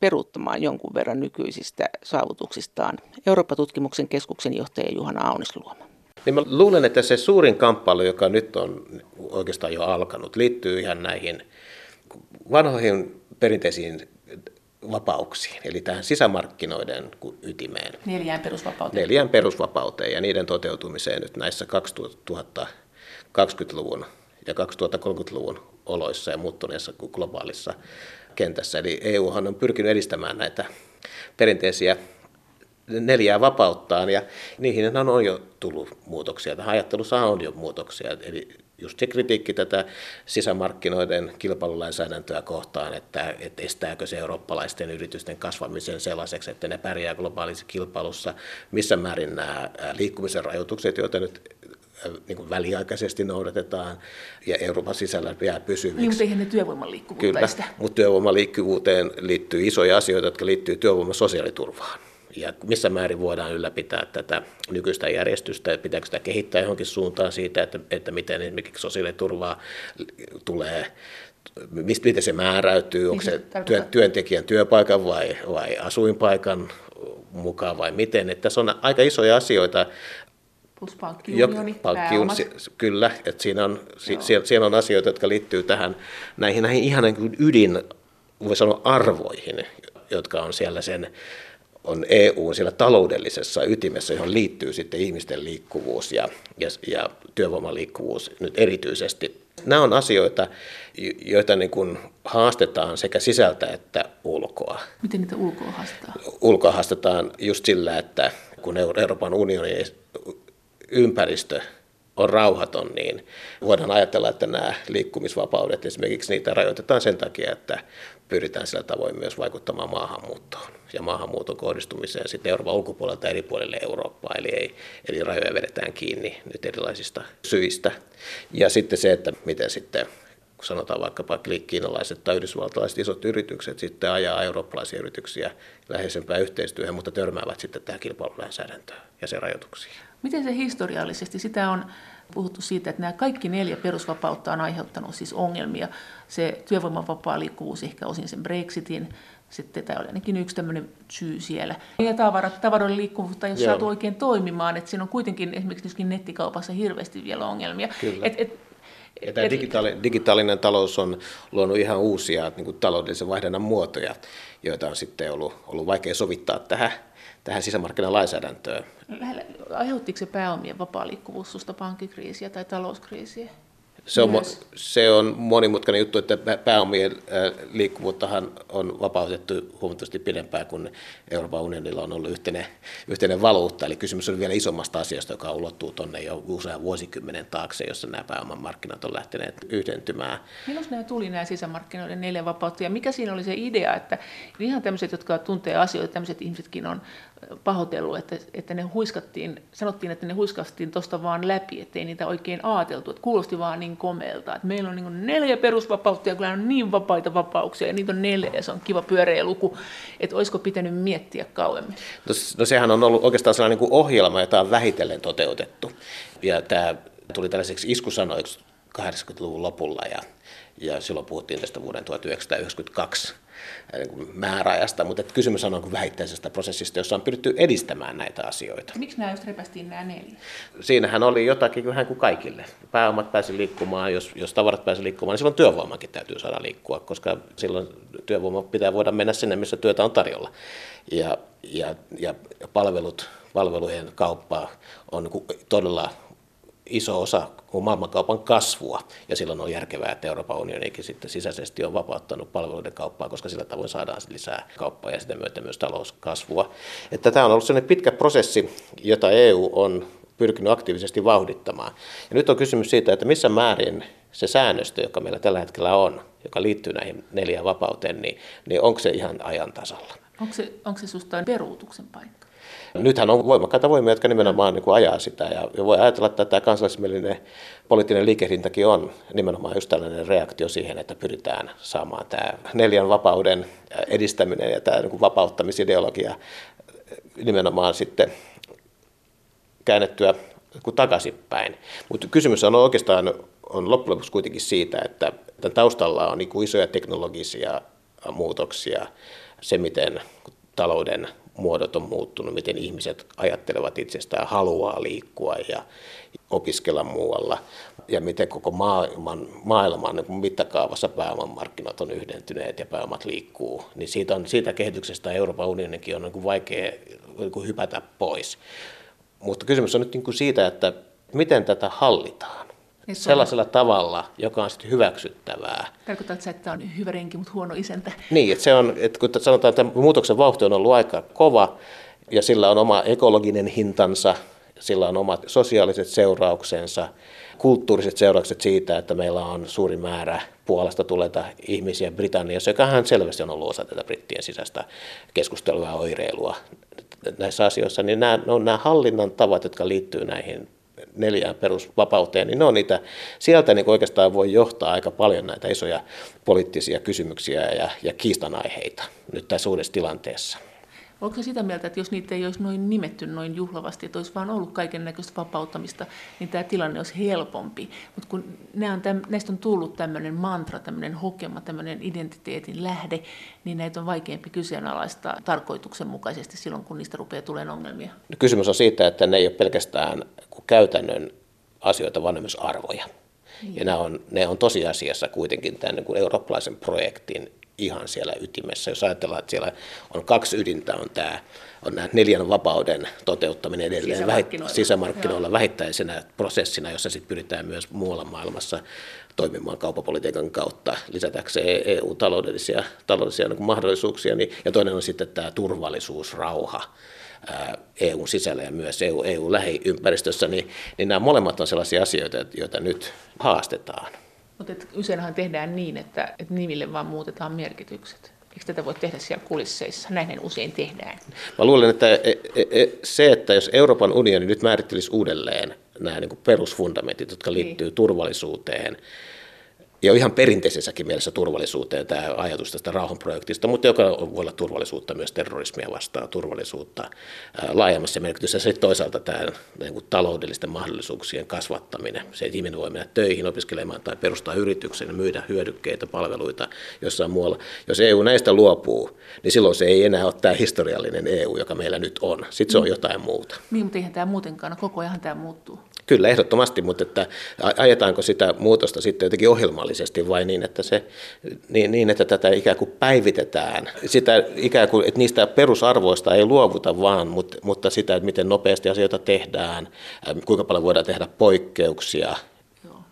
peruuttamaan jonkun verran nykyisistä saavutuksistaan? Eurooppa-tutkimuksen keskuksen johtaja Juhana Aunesluoma. Niin mä luulen, että se suurin kamppailu, joka nyt on oikeastaan jo alkanut, liittyy ihan näihin vanhoihin perinteisiin vapauksiin, eli tähän sisämarkkinoiden ytimeen. Neljään perusvapauteen. Neljään perusvapauteen ja niiden toteutumiseen nyt näissä kaksituhattakaksikymmentäluvun ja kaksituhattakolmekymmentäluvun oloissa ja muuttuneessa globaalissa kentässä. Eli E U:han on pyrkinyt edistämään näitä perinteisiä neljää vapauttaan, ja niihin on jo tullut muutoksia. Tähän ajattelussa on jo muutoksia, eli just se kritiikki tätä sisämarkkinoiden kilpailulainsäädäntöä kohtaan, että, että estääkö se eurooppalaisten yritysten kasvamisen sellaiseksi, että ne pärjää globaalissa kilpailussa, missä määrin nämä liikkumisen rajoitukset, joita nyt niin kuin väliaikaisesti noudatetaan ja Euroopan sisällä jää pysyviksi. Niin, mutta eihän ne työvoiman liikkuvuutta estä. Kyllä, mutta työvoiman liikkuvuuteen liittyy isoja asioita, jotka liittyy työvoiman sosiaaliturvaan. Ja missä määrin voidaan ylläpitää tätä nykyistä järjestystä, ja pitääkö sitä kehittää johonkin suuntaan siitä, että, että miten esimerkiksi sosiaaliturvaa tulee, miten se määräytyy, onko se työntekijän työpaikan vai, vai asuinpaikan mukaan vai miten. Että tässä on aika isoja asioita. Plus pankkiunioni, pääomat. Kyllä, että siinä on, siellä, siellä on asioita, jotka liittyy tähän näihin, näihin ihan ydin, voi sanoa arvoihin, jotka on siellä sen, on E U siellä taloudellisessa ytimessä, johon liittyy sitten ihmisten liikkuvuus ja, ja, ja työvoiman liikkuvuus nyt erityisesti. Nämä on asioita, joita niin kuin haastetaan sekä sisältä että ulkoa. Miten niitä ulkoa haastetaan? Ulkoa haastetaan just sillä, että kun Euroopan unionin ympäristö on rauhaton, niin voidaan ajatella, että nämä liikkumisvapaudet esimerkiksi niitä rajoitetaan sen takia, että pyritään sillä tavoin myös vaikuttamaan maahanmuuttoon ja maahanmuuton kohdistumiseen sitten Euroopan ulkopuolelta eri puolille Eurooppaa, eli, ei, eli rajoja vedetään kiinni nyt erilaisista syistä. Ja sitten se, että miten sitten, kun sanotaan vaikkapa kiinalaiset tai yhdysvaltalaiset isot yritykset sitten ajaa eurooppalaisia yrityksiä läheisempään yhteistyöhön, mutta törmäävät sitten tähän kilpailulainsäädäntöön ja sen rajoituksiin. Miten se historiallisesti, sitä on puhuttu siitä, että nämä kaikki neljä perusvapautta on aiheuttanut siis ongelmia. Se työvoiman vapaa liikkuvuus, ehkä osin sen Brexitin, Sitten tämä oli ainakin yksi tämmöinen syy siellä. Ja tavarat, tavaroiden liikkuvuutta ei ole saatu oikein toimimaan, että siinä on kuitenkin esimerkiksi nettikaupassa hirveästi vielä ongelmia. Et, et, ja tämä et, digitaali, digitaalinen talous on luonut ihan uusia niin kuin taloudellisen vaihdannan muotoja, joita on sitten ollut, ollut vaikea sovittaa tähän, tähän sisämarkkinalainsäädäntöön. Aiheuttiko se pääomien vapaa liikkuvuus susta pankkikriisiä tai talouskriisiä? Se on, se on monimutkainen juttu, että pääomien liikkuvuuttahan on vapautettu huomattavasti pidempään, kun Euroopan unionilla on ollut yhteinen, yhteinen valuutta. Eli kysymys on vielä isommasta asiasta, joka ulottuu tuonne jo usean vuosikymmenen taakse, jossa nämä pääomamarkkinat on lähteneet yhdentymään. Milloin nämä tuli nämä sisämarkkinoiden neljä vapautta ja mikä siinä oli se idea, että ihan tämmöiset, jotka tuntee asioita, tämmöiset ihmisetkin on pahoitellut, että, että ne huiskattiin, sanottiin, että ne huiskattiin tuosta vaan läpi, ettei niitä oikein ajateltu, että kuulosti vaan niin komeilta, että meillä on niin kuin neljä perusvapautta ja kyllä on niin vapaita vapauksia ja niitä on neljä ja se on kiva pyöreä luku, että olisiko pitänyt miettiä kauemmin? No, no sehän on ollut oikeastaan sellainen niin kuin ohjelma, jota on vähitellen toteutettu ja tämä tuli tällaiseksi iskusanoiksi kahdeksankymmentäluvun lopulla ja, ja silloin puhuttiin tästä vuoden tuhatyhdeksänsataayhdeksänkymmentäkaksi määräajasta, mutta kysymys on vähittäisestä prosessista, jossa on pyritty edistämään näitä asioita. Miksi nämä just repästiin nämä neljä? Siinähän oli jotakin vähän kuin kaikille. Pääomat pääsi liikkumaan, jos, jos tavarat pääsi liikkumaan, niin silloin työvoimankin täytyy saada liikkua, koska silloin työvoima pitää voida mennä sinne, missä työtä on tarjolla. Ja, ja, ja palvelut, palvelujen kauppa on todella iso osa maailmankaupan kasvua, ja silloin on järkevää, että Euroopan unionikin sitten sisäisesti on vapauttanut palveluiden kauppaa, koska sillä tavoin saadaan lisää kauppaa ja sitä myötä myös talouskasvua. Että tämä on ollut sellainen pitkä prosessi, jota E U on pyrkinyt aktiivisesti vauhdittamaan. Ja nyt on kysymys siitä, että missä määrin se säännöstö, joka meillä tällä hetkellä on, joka liittyy näihin neljään vapauteen, niin, niin onko se ihan ajan tasalla? Onko se, onko se susta peruutuksen paikka? Nythän on voimakkaita voimia, jotka nimenomaan niin kuin ajaa sitä ja voi ajatella, että tämä kansallismielinen poliittinen liikehdintäkin on nimenomaan just tällainen reaktio siihen, että pyritään saamaan tämä neljän vapauden edistäminen ja tämä niin kuin vapauttamisideologia nimenomaan sitten käännettyä takaisinpäin. Mutta kysymys on oikeastaan on loppujen lopuksi kuitenkin siitä, että tämän taustalla on niin kuin isoja teknologisia muutoksia, se miten talouden muodot on muuttunut, miten ihmiset ajattelevat itsestään, haluaa liikkua ja opiskella muualla, ja miten koko maailman, maailman mittakaavassa pääomamarkkinat on yhdentyneet ja pääomat liikkuu, niin siitä, on, siitä kehityksestä Euroopan unioninkin on niin kuin vaikea niin kuin hypätä pois. Mutta kysymys on nyt niin kuin siitä, että miten tätä hallitaan sellaisella tavalla, joka on sitten hyväksyttävää. Tarkoitatko, että tämä on hyvä renki, mutta huono isäntä? Niin, että, se on, että kun sanotaan, että muutoksen vauhti on ollut aika kova, ja sillä on oma ekologinen hintansa, sillä on omat sosiaaliset seurauksensa, kulttuuriset seuraukset siitä, että meillä on suuri määrä Puolasta tulleita ihmisiä Britanniassa, jokahan selvästi on ollut osa tätä brittien sisäistä keskustelua ja oireilua näissä asioissa, niin nämä, on nämä hallinnan tavat, jotka liittyy näihin neljään perusvapauteen, niin ne on niitä, sieltä niin oikeastaan voi johtaa aika paljon näitä isoja poliittisia kysymyksiä ja, ja kiistanaiheita nyt tässä uudessa tilanteessa. Oletko sitä mieltä, että jos niitä ei olisi noin nimetty noin juhlavasti, että olisi vaan ollut kaiken näköistä vapauttamista, niin tämä tilanne olisi helpompi, mutta kun nämä on täm, näistä on tullut tämmöinen mantra, tämmöinen hokema, tämmöinen identiteetin lähde, niin näitä on vaikeampi kyseenalaistaa tarkoituksenmukaisesti silloin, kun niistä rupeaa tulemaan ongelmia? No, kysymys on siitä, että ne ei ole pelkästään käytännön asioita, vaan myös arvoja. Niin. Ja nämä on, ne on tosiasiassa kuitenkin tämän niin kuin eurooppalaisen projektin ihan siellä ytimessä. Jos ajatellaan, että siellä on kaksi ydintä, on tämä on nämä neljän vapauden toteuttaminen edelleen sisämarkkinoilla, vähit, sisämarkkinoilla vähittäisenä prosessina, jossa sitten pyritään myös muualla maailmassa toimimaan kauppapolitiikan kautta lisätäkseen E U-taloudellisia taloudellisia niin kuin mahdollisuuksia. Niin, ja toinen on sitten tämä turvallisuus, rauha E U:n sisällä ja myös E U-lähiympäristössä, niin, niin nämä molemmat on sellaisia asioita, joita nyt haastetaan. Mutta useinhan tehdään niin, että, että nimille vaan muutetaan merkitykset. Eikö tätä voi tehdä siellä kulisseissa? Näinhän usein tehdään. Mä luulen, että se, että jos Euroopan unioni nyt määrittelisi uudelleen nämä niin kuin perusfundamentit, jotka liittyy niin turvallisuuteen jo ihan perinteisessäkin mielessä turvallisuuteen tämä ajatus tästä rauhanprojektista, mutta joka voi olla turvallisuutta myös terrorismia vastaan, turvallisuutta laajemmassa merkityksessä. Sitten toisaalta tämä niin kuin taloudellisten mahdollisuuksien kasvattaminen, se, että ihminen voi mennä töihin, opiskelemaan tai perustaa yrityksen ja myydä hyödykkeitä, palveluita jossain muualla. Jos E U näistä luopuu, niin silloin se ei enää ole tämä historiallinen E U, joka meillä nyt on. Sitten se on jotain muuta. Niin, mutta eihän tämä muutenkaan, no koko ajan tämä muuttuu. Kyllä, ehdottomasti, mutta että ajetaanko sitä muutosta sitten jotenkin ohjelmallisesti vai niin, että, se, niin, niin, että tätä ikään kuin päivitetään, sitä ikään kuin, että niistä perusarvoista ei luovuta vaan, mutta, mutta sitä, että miten nopeasti asioita tehdään, kuinka paljon voidaan tehdä poikkeuksia,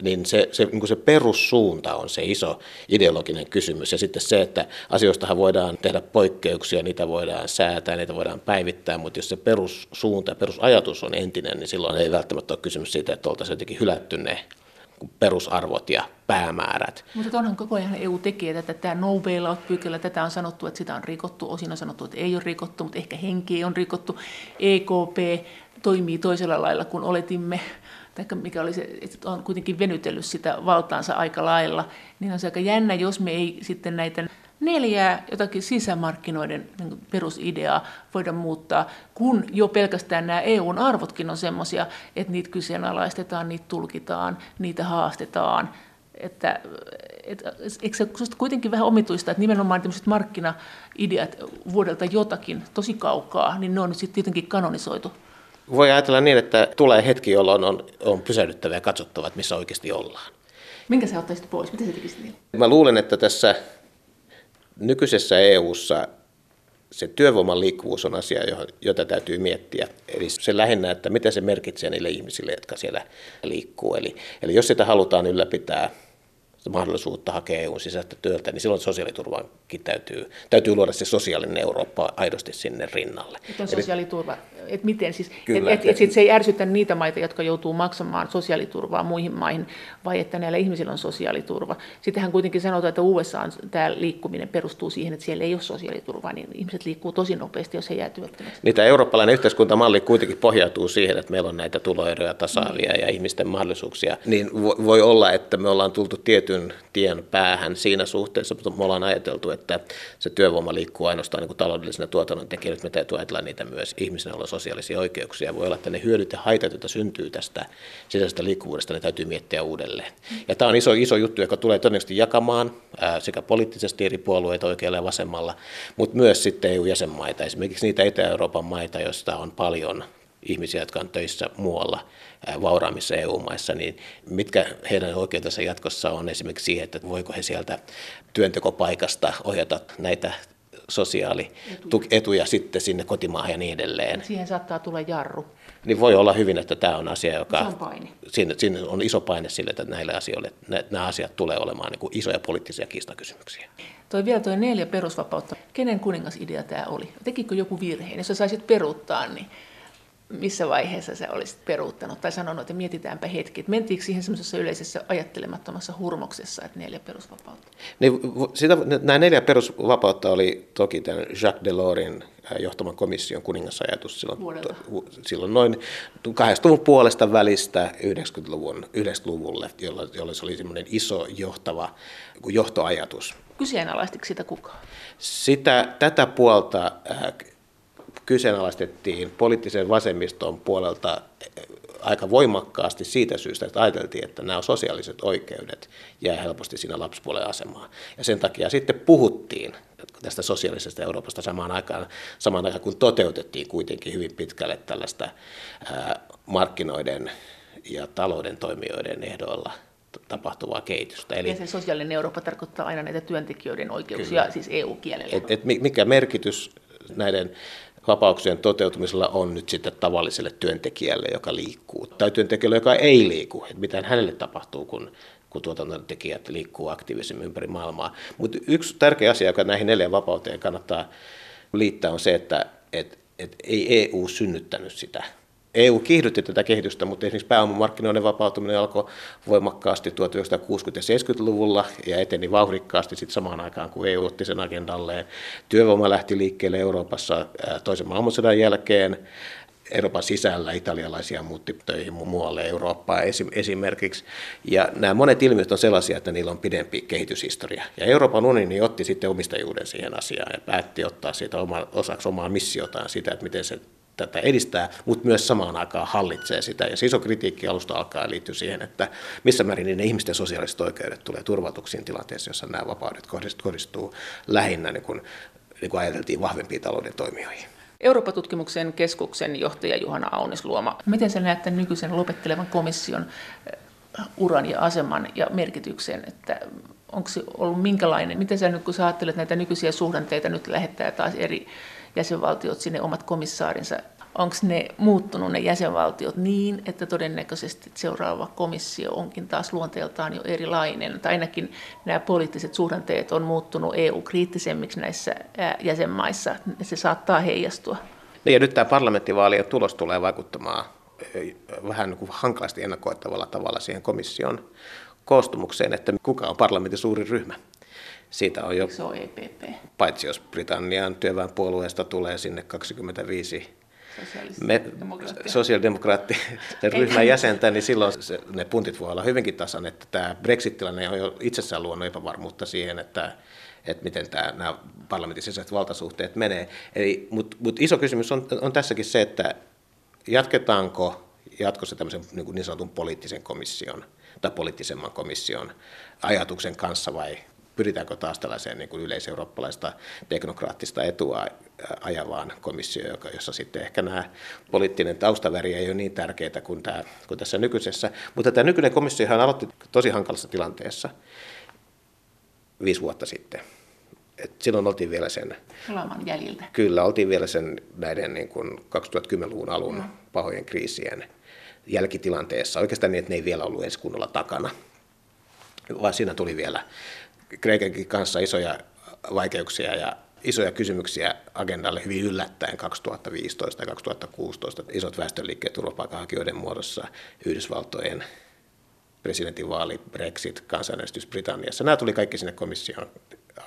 niin se, se, niin kuin se perussuunta on se iso ideologinen kysymys. Ja sitten se, että asioistahan voidaan tehdä poikkeuksia, niitä voidaan säätää, niitä voidaan päivittää, mutta jos se perussuunta, perusajatus on entinen, niin silloin ei välttämättä ole kysymys siitä, että oltaisiin jotenkin hylätty ne perusarvot ja päämäärät. Mutta onhan koko ajan E U tekee tätä, tämä no bailout-pykälä, tätä on sanottu, että sitä on rikottu, osin on sanottu, että ei ole rikottu, mutta ehkä henki on rikottu. E K P toimii toisella lailla kuin oletimme. Tai mikä oli se, että on kuitenkin venytellyt sitä valtaansa aika lailla, niin on se aika jännä, jos me ei sitten näitä neljää jotakin sisämarkkinoiden perusideaa voida muuttaa, kun jo pelkästään nämä E U:n arvotkin on semmoisia, että niitä kyseenalaistetaan, niitä tulkitaan, niitä haastetaan. Että, et, eikö se kuitenkin vähän omituista, että nimenomaan tämmöiset markkinaideat vuodelta jotakin tosi kaukaa, niin ne on nyt sitten jotenkin kanonisoitu. Voi ajatella niin, että tulee hetki, jolloin on, on pysähdyttävä ja katsottava, että missä oikeasti ollaan. Minkä sä ottaisit pois? Mitä sä tekisit niillä? Mä luulen, että tässä nykyisessä E U:ssa se työvoiman liikkuvuus on asia, jota täytyy miettiä. Eli se lähinnä, että mitä se merkitsee niille ihmisille, jotka siellä liikkuu. Eli, eli jos sitä halutaan ylläpitää mahdollisuutta hakea E U:n sisäistä työltä, niin silloin sosiaaliturvankin täytyy, täytyy luoda se sosiaalinen Eurooppa aidosti sinne rinnalle. Että on sosiaaliturva, että miten siis, että et, et, et se ei ärsytä niitä maita, jotka joutuu maksamaan sosiaaliturvaa muihin maihin, vai että näillä ihmisillä on sosiaaliturva. Sittenhän kuitenkin sanotaan, että U S A tämä liikkuminen perustuu siihen, että siellä ei ole sosiaaliturvaa, niin ihmiset liikkuu tosi nopeasti, jos he jää työttömäksi. Niin tämä eurooppalainen yhteiskuntamalli kuitenkin pohjautuu siihen, että meillä on näitä tuloeroja, tasaavia mm. ja ihmisten mahdollisuuksia, niin voi olla, että me ollaan tultu tietyn tien päähän siinä suhteessa, mutta me ollaan ajateltu, että se työvoima liikkuu ainoastaan niin kuin taloudellisena tuotannon tekijänä, me täytyy ajatella niitä myös ihmisenä, joilla on sosiaalisia oikeuksia. Voi olla, että ne hyödyt ja haitat, joita syntyy tästä sisäisestä liikkuvuudesta, ne täytyy miettiä uudelleen. Ja tämä on iso, iso juttu, joka tulee todennäköisesti jakamaan ää, sekä poliittisesti eri puolueita oikealla ja vasemmalla, mutta myös sitten E U-jäsenmaita, esimerkiksi niitä Itä-Euroopan maita, joista on paljon ihmisiä, jotka on töissä muualla vauraamissa E U-maissa, niin mitkä heidän oikeutensa jatkossa on esimerkiksi siihen, että voiko he sieltä työntekopaikasta ohjata näitä sosiaalietuja sitten sinne kotimaahan ja niin edelleen. Siihen saattaa tulla jarru. Niin voi olla hyvin, että tämä on asia, joka on paine. Siinä, siinä on iso paine sille, että näille asioille, nämä asiat tulee olemaan niin kuin isoja poliittisia kiistakysymyksiä. Toi vielä tuo neljä perusvapautta. Kenen kuningasidea tämä oli? Tekikö joku virheen? Jos sä saisit peruuttaa, niin missä vaiheessa sä olisit peruuttanut tai sanonut, että mietitäänpä hetki, että mentiinkö siihen semmoisessa yleisessä ajattelemattomassa hurmoksessa, että neljä perusvapautta? Niin, sitä, nämä neljä perusvapautta oli toki tämän Jacques Delorin johtaman komission kuningasajatus silloin, silloin noin kahdeksankymmentäluvun puolesta välistä yhdeksänkymmentäluvulle, jolloin, jolloin se oli semmoinen iso johtava johtoajatus. Kyseenalaistiko sitä kukaan? Sitä, tätä puolta kyseenalaistettiin poliittisen vasemmiston puolelta aika voimakkaasti siitä syystä, että ajateltiin, että nämä sosiaaliset oikeudet jää helposti siinä lapsipuolen asemaan. Ja sen takia sitten puhuttiin tästä sosiaalisesta Euroopasta samaan aikaan, samaan aikaan kun toteutettiin kuitenkin hyvin pitkälle tällaista markkinoiden ja talouden toimijoiden ehdoilla tapahtuvaa kehitystä. Eli ja se sosiaalinen Eurooppa tarkoittaa aina näitä työntekijöiden oikeuksia, kyllä, siis E U-kielellä. Et, et mikä merkitys näiden vapauksien toteutumisella on nyt sitten tavalliselle työntekijälle, joka liikkuu, tai työntekijälle, joka ei liiku. Että mitään hänelle tapahtuu, kun, kun tuotantotekijät liikkuu aktiivisemmin ympäri maailmaa. Mutta yksi tärkeä asia, joka näihin neljään vapauteen kannattaa liittää, on se, että et, et ei E U synnyttänyt sitä. E U kiihdytti tätä kehitystä, mutta esimerkiksi pääomamarkkinoiden vapautuminen alkoi voimakkaasti kuusikymmentä- ja seitsemänkymmentäluvulla ja eteni vauhdikkaasti sitten samaan aikaan, kun E U otti sen agendalleen. Työvoima lähti liikkeelle Euroopassa toisen maailmansodan jälkeen. Euroopan sisällä italialaisia muutti töihin muualle Eurooppaan esimerkiksi. Ja nämä monet ilmiöt on sellaisia, että niillä on pidempi kehityshistoria. Ja Euroopan unioni otti sitten omistajuuden siihen asiaan ja päätti ottaa siitä osaksi omaa missiotaan sitä, että miten se tätä edistää, mutta myös samaan aikaan hallitsee sitä. Ja se iso kritiikki alusta alkaa liittyy siihen, että missä määrin niiden ihmisten sosiaaliset oikeudet tulee turvatuksiin tilanteessa, jossa nämä vapaudet kohdistuu lähinnä, niin kuin, niin kuin ajateltiin, vahvempiin talouden toimijoihin. Eurooppa-tutkimuksen keskuksen johtaja Juhana Aunesluoma. Miten sä näette nykyisen lopettelevan komission uran ja aseman ja merkityksen, että onko se ollut minkälainen? Miten sä nyt, kun sä ajattelet näitä nykyisiä suhdanteita, nyt lähettää taas eri jäsenvaltiot sinne omat komissaarinsa, onko ne muuttunut ne jäsenvaltiot niin, että todennäköisesti seuraava komissio onkin taas luonteeltaan jo erilainen, tai ainakin nämä poliittiset suhdanteet on muuttunut E U-kriittisemmiksi näissä jäsenmaissa, se saattaa heijastua. No ja nyt tämä parlamenttivaalien tulos tulee vaikuttamaan vähän niin kuin hankalasti ennakoittavalla tavalla siihen komission koostumukseen, että kuka on parlamentin suurin ryhmä. Siitä on jo, se on E P P. Paitsi jos Britannian työväenpuolueesta tulee sinne kaksikymmentäviisi sosiaalidemokraattien ryhmän jäsentä, niin silloin se, ne puntit voi olla hyvinkin tasan, että tämä Brexit-tilanne on jo itsessään luonut epävarmuutta siihen, että, että miten tämä, nämä parlamentin sisäiset valtasuhteet menee. Mutta mut iso kysymys on, on tässäkin se, että jatketaanko jatkossa tämmöisen niin, kuin niin sanotun poliittisen komission tai poliittisemman komission ajatuksen kanssa vai pyritäänkö taas tällaiseen niin kuin yleiseurooppalaista teknokraattista etua ajavaan komissioon, jossa sitten ehkä nämä poliittinen taustaväri ei ole niin tärkeää kuin, tämä, kuin tässä nykyisessä. Mutta tämä nykyinen komissiohan aloitti tosi hankalassa tilanteessa viisi vuotta sitten. Et silloin oltiin vielä sen... Laman jäljiltä. Kyllä, oltiin vielä sen näiden niin kuin kaksituhattakymmenluvun alun no. pahojen kriisien jälkitilanteessa. Oikeastaan niin, että ne ei vielä ollut ensi kunnolla takana, vaan siinä tuli vielä... Kreikankin kanssa isoja vaikeuksia ja isoja kysymyksiä agendalle hyvin yllättäen kaksituhattaviisitoista ja kaksituhattakuusitoista. Isot väestönliikkeet turvapaikanhakijoiden muodossa, Yhdysvaltojen presidentinvaali, Brexit, kansanäänestys Britanniassa. Nämä tuli kaikki sinne komission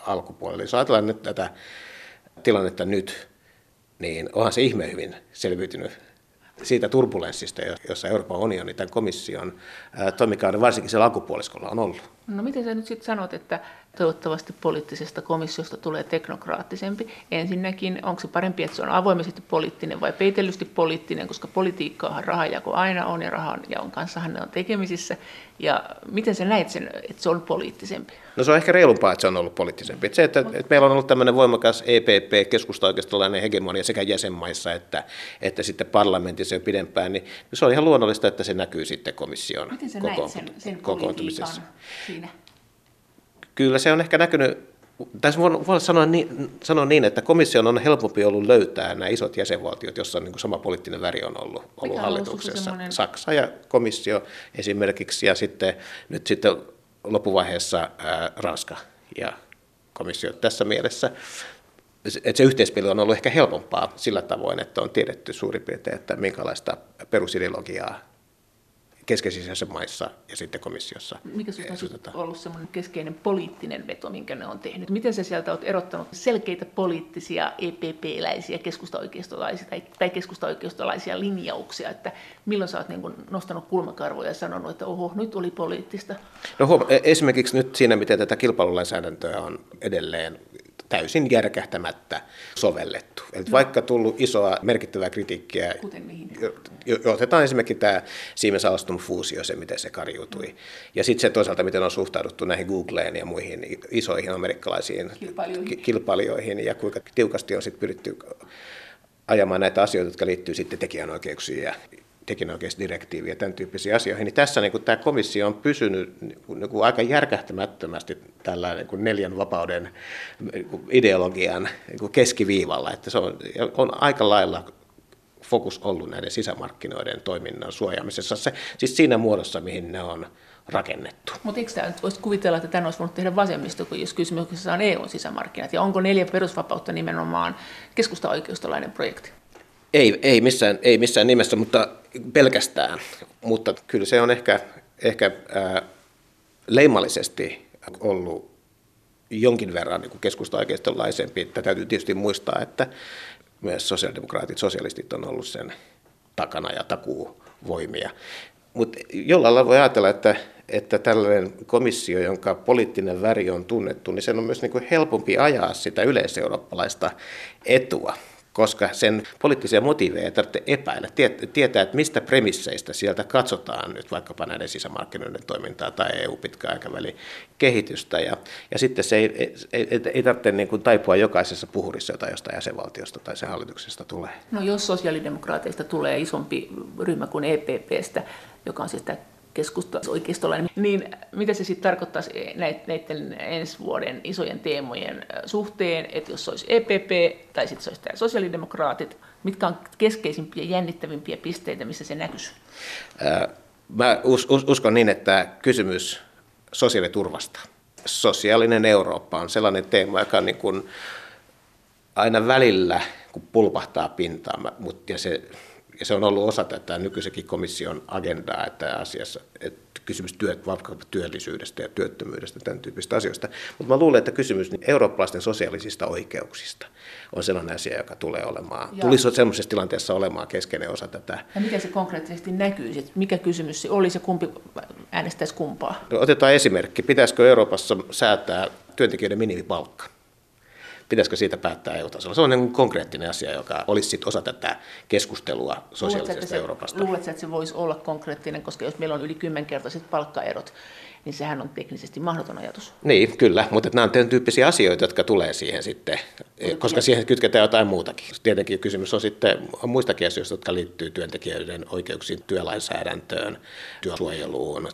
alkupuolelle. Jos ajatellaan nyt tätä tilannetta nyt, niin onhan se ihme hyvin selviytynyt siitä turbulenssista, jossa Euroopan unioni tämän komission toimikauden varsinkin siellä alkupuoliskolla on ollut. No miten sä nyt sitten sanot, että toivottavasti poliittisesta komissiosta tulee teknokraattisempi? Ensinnäkin, onko se parempi, että se on avoimesti poliittinen vai peitellysti poliittinen, koska politiikkaahan rahanjako aina on ja rahanjaon kanssahan ne on tekemisissä. Ja miten sä näet sen, että se on poliittisempi? No se on ehkä reilumpaa, että se on ollut poliittisempi. Että se, että, että meillä on ollut tämmöinen voimakas E P P, keskusta-oikeistolainen hegemonia sekä jäsenmaissa että, että sitten parlamentissa jo pidempään, niin se on ihan luonnollista, että se näkyy sitten komission kokoontumisessa. Siinä. Kyllä se on ehkä näkynyt, tässä voin sanoa niin, sanoa niin, että komission on helpompi ollut löytää nämä isot jäsenvaltiot, joissa on niin kuin sama poliittinen väri on ollut, ollut hallituksessa. Semmoinen... Saksa ja komissio esimerkiksi ja sitten, nyt sitten loppuvaiheessa ää, Ranska ja komissio tässä mielessä. Että se yhteispeli on ollut ehkä helpompaa sillä tavoin, että on tiedetty suurin piirtein, että minkälaista perusideologiaa keskeisissä maissa ja sitten komissiossa. Mikä sinusta on ollut semmoinen keskeinen poliittinen veto, minkä ne on tehnyt? Miten sä sieltä olet erottanut selkeitä poliittisia E P P-läisiä, keskusta-oikeistolaisia tai, tai keskusta-oikeistolaisia linjauksia, että milloin sä oot niin kun nostanut kulmakarvoja ja sanonut, että oho, nyt oli poliittista? No huom- esimerkiksi nyt siinä, miten tätä kilpailulainsäädäntöä on edelleen täysin järkähtämättä sovellettu. Eli no. Vaikka tullut isoa merkittävää kritiikkiä, jo, jo, otetaan esimerkiksi tämä Siemens Alstom fuusio, se miten se karjuutui, mm. ja sitten se toisaalta, miten on suhtauduttu näihin Googleen ja muihin isoihin amerikkalaisiin kilpailijoihin, kilpailijoihin ja kuinka tiukasti on sitten pyritty ajamaan näitä asioita, jotka liittyy sitten tekijänoikeuksiin ja tekijänoikeusdirektiiviin ja tämän tyyppisiin asioihin. Niin tässä niin tämä komissio on pysynyt niin kuin aika järkähtämättömästi tällä niin kuin neljän vapauden niin kuin ideologian niin kuin keskiviivalla. Että se on, on aika lailla fokus ollut näiden sisämarkkinoiden toiminnan suojaamisessa, se, siis siinä muodossa, mihin ne on rakennettu. Mutta eikö tämä nyt voisi kuvitella, että tämän olisi voinut tehdä vasemmisto, kun jos kysymyksessä on E U-sisämarkkinat, ja onko neljä perusvapautta nimenomaan keskusta-oikeistolainen projekti? Ei, ei, missään, ei missään nimessä, mutta pelkästään. Mutta kyllä se on ehkä, ehkä ää, leimallisesti ollut jonkin verran niin keskusta-oikeistolaisempi. Tätä täytyy tietysti muistaa, että myös sosiaalidemokraatit, sosialistit on ollut sen takana ja takuuvoimia. Mutta jollain lailla voi ajatella, että, että tällainen komissio, jonka poliittinen väri on tunnettu, niin sen on myös niin kuin helpompi ajaa sitä yleiseurooppalaista etua, koska sen poliittisia motiiveja ei tarvitse epäillä, tietää, että mistä premisseistä sieltä katsotaan nyt vaikkapa näiden sisämarkkinoiden toimintaa tai E U-pitkäaikavälin kehitystä. Ja, ja sitten se ei, ei, ei, ei tarvitse niin kuin taipua jokaisessa puhurissa, jota jostain jäsenvaltiosta tai sen hallituksesta tulee. No jos sosiaalidemokraateista tulee isompi ryhmä kuin E P P:stä, joka on siis tämä keskusta-oikeistolainen, niin mitä se sitten tarkoittaisi näiden ensi vuoden isojen teemojen suhteen, että jos se olisi E P P tai sitten se olisi tämä sosiaalidemokraatit, mitkä on keskeisimpiä, jännittävimpiä pisteitä, missä se näkyisi? Mä uskon niin, että kysymys sosiaaliturvasta. Sosiaalinen Eurooppa on sellainen teema, joka on niin kuin aina välillä kun pulpahtaa pintaan, mutta ja se... Ja se on ollut osa tätä nykyisenkin komission agendaa, että asiassa, että kysymys työ, työllisyydestä ja työttömyydestä, tämän tyyppistä asioista. Mutta mä luulen, että kysymys niin eurooppalaisten sosiaalisista oikeuksista on sellainen asia, joka tulee olemaan, ja tulisi sellaisessa tilanteessa olemaan keskeinen osa tätä. Ja miten se konkreettisesti näkyisi? Mikä kysymys se olisi ja kumpi äänestäisi kumpaa? No, otetaan esimerkki. Pitäisikö Euroopassa säätää työntekijöiden minimipalkka? Pitäisikö siitä päättää E U-tasolla? Se on niin konkreettinen asia, joka olisi sit osa tätä keskustelua sosiaalisesta se, Euroopasta. Luuletko, että se voisi olla konkreettinen, koska jos meillä on yli kymmenkertaiset palkkaerot, niin sehän on teknisesti mahdoton ajatus. Niin, kyllä, mutta nämä on tämän tyyppisiä asioita, jotka tulee siihen sitten, Mut, koska ja... siihen kytketään jotain muutakin. Tietenkin kysymys on sitten muistakin asioista, jotka liittyy työntekijöiden oikeuksiin, työlainsäädäntöön, työsuojeluun,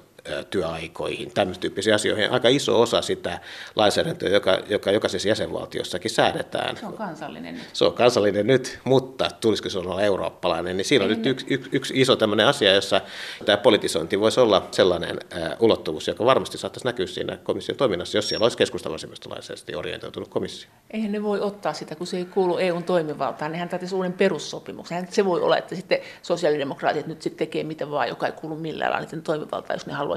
työaikoihin, tämmöisiin tyyppisiin asioihin. Aika iso osa sitä lainsäädäntöä, joka, joka jokaisessa jäsenvaltiossakin säädetään. Se on kansallinen nyt. Se on kansallinen nyt, mutta tulisiko se olla eurooppalainen, niin siinä on nyt yksi, yksi, yksi iso tämmöinen asia, jossa tämä politisointi voisi olla sellainen ä, ulottuvuus, joka varmasti saattaisi näkyä siinä komission toiminnassa, jos siellä olisi keskustavasemmistolaisesti orientoitunut komissio. Eihän ne voi ottaa sitä, kun se ei kuulu E U:n toimivaltaan. Nehän tarvitsisi uuden perussopimuksen. Se voi olla, että sitten sosiaalidemokraatit nyt sitten tekee mitä vaan, joka ei kuulu millään lailla niiden toimivaltaan, jos ne haluaa.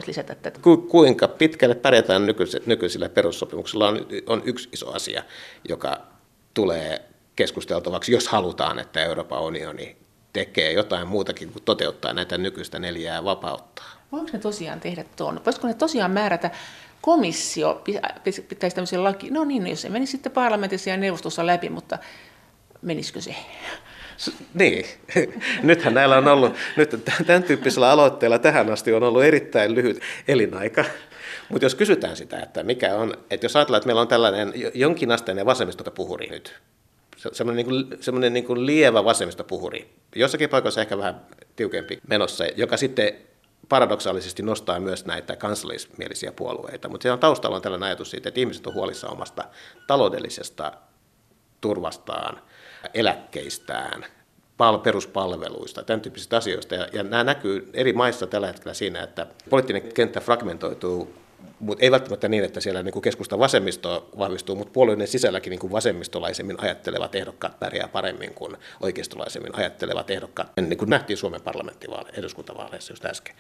Ku, kuinka pitkälle pärjätään nykyisillä perussopimuksilla on, on yksi iso asia, joka tulee keskusteltavaksi, jos halutaan, että Euroopan unioni tekee jotain muutakin kuin toteuttaa näitä nykyistä neljää vapautta. Voiko ne tosiaan tehdä tuon? Voisiko ne tosiaan määrätä komissio, pitäisi tämmöisen laki, no niin, jos se menisi sitten parlamentissa ja neuvostossa läpi, mutta menisikö se? Niin, nythän näillä on ollut, nyt tämän tyyppisellä aloitteella tähän asti on ollut erittäin lyhyt elinaika, mutta jos kysytään sitä, että mikä on, että jos ajatellaan, että meillä on tällainen jonkinasteinen vasemmistopuhuri nyt, semmoinen, niin kuin, semmoinen niin kuin lievä vasemmistopuhuri, jossakin paikassa ehkä vähän tiukempi menossa, joka sitten paradoksaalisesti nostaa myös näitä kansallismielisiä puolueita, mutta siellä on taustalla on tällainen ajatus siitä, että ihmiset on huolissaan omasta taloudellisesta turvastaan, eläkkeistään, peruspalveluista, tämän tyyppisistä asioista. Ja nämä näkyy eri maissa tällä hetkellä siinä, että poliittinen kenttä fragmentoituu, mutta ei välttämättä niin, että siellä keskustan vasemmisto vahvistuu, mutta puolueiden sisälläkin niin kuin vasemmistolaisemmin ajattelevat ehdokkaat pärjää paremmin kuin oikeistolaisemmin ajattelevat ehdokkaat, niin kuin nähtiin Suomen parlamenttivaaleissa, eduskuntavaaleissa just äsken.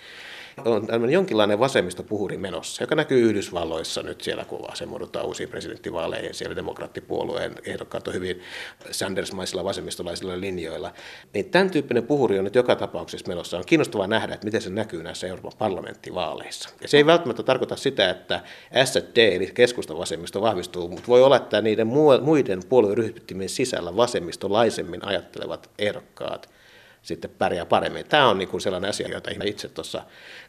On tämmöinen jonkinlainen vasemmistopuhuri menossa, joka näkyy Yhdysvalloissa nyt siellä, kun asemoudutaan uusiin presidenttivaaleihin, siellä demokraattipuolueen ehdokkaat on hyvin Sanders-maisilla vasemmistolaisilla linjoilla. Niin tämän tyyppinen puhuri on nyt joka tapauksessa menossa. On kiinnostavaa nähdä, että miten se näkyy näissä Euroopan parlamenttivaaleissa. Ja se ei välttämättä tarkoita sitä, että S and D eli keskusta-vasemmisto vahvistuu, mutta voi olla, että niiden muiden puolueryhmittymien sisällä vasemmistolaisemmin ajattelevat ehdokkaat sitten pärjää paremmin. Tämä on niin kuin sellainen asia, jota itse tuossa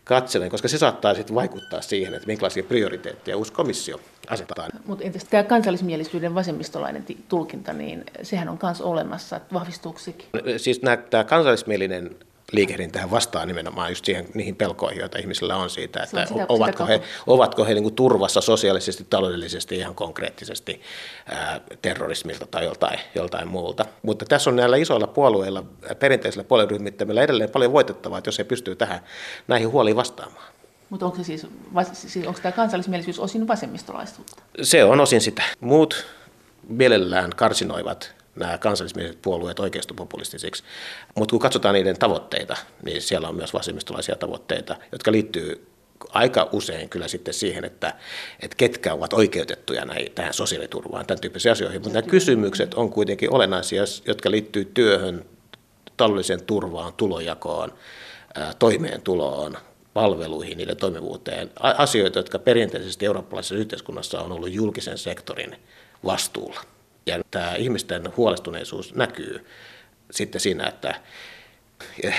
katselen, koska se saattaa sitten vaikuttaa siihen, että minkälaisia prioriteetteja uusi komissio asetetaan. Mutta entäs tämä kansallismielisyyden vasemmistolainen tulkinta, niin sehän on myös olemassa, että vahvistuuko sekin? No, siis tämä kansallismielinen liikehdintähän vastaa nimenomaan just siihen, niihin pelkoihin, joita ihmisillä on siitä, että sitä, ovatko, sitä he, ovatko he niin kuin turvassa sosiaalisesti, taloudellisesti, ihan konkreettisesti ää, terrorismilta tai joltain, joltain muulta. Mutta tässä on näillä isoilla puolueilla, perinteisillä puolueryhmittämillä edelleen paljon voitettavaa, että jos he pystyvät tähän, näihin huoliin vastaamaan. Mutta onko, siis, siis onko tämä kansallismielisyys osin vasemmistolaisuutta? Se on osin sitä. Muut mielellään karsinoivat nämä kansallismieliset puolueet oikeistopopulistisiksi, mutta kun katsotaan niiden tavoitteita, niin siellä on myös vasemmistolaisia tavoitteita, jotka liittyy aika usein kyllä sitten siihen, että, että ketkä ovat oikeutettuja näihin, tähän sosiaaliturvaan, tämän tyyppisiin asioihin, mutta nämä kysymykset on kuitenkin olennaisia, jotka liittyy työhön, taloudelliseen turvaan, tulojakoon, toimeentuloon, palveluihin, niiden toimivuuteen, asioita, jotka perinteisesti eurooppalaisessa yhteiskunnassa on ollut julkisen sektorin vastuulla. Ja tämä ihmisten huolestuneisuus näkyy sitten siinä, että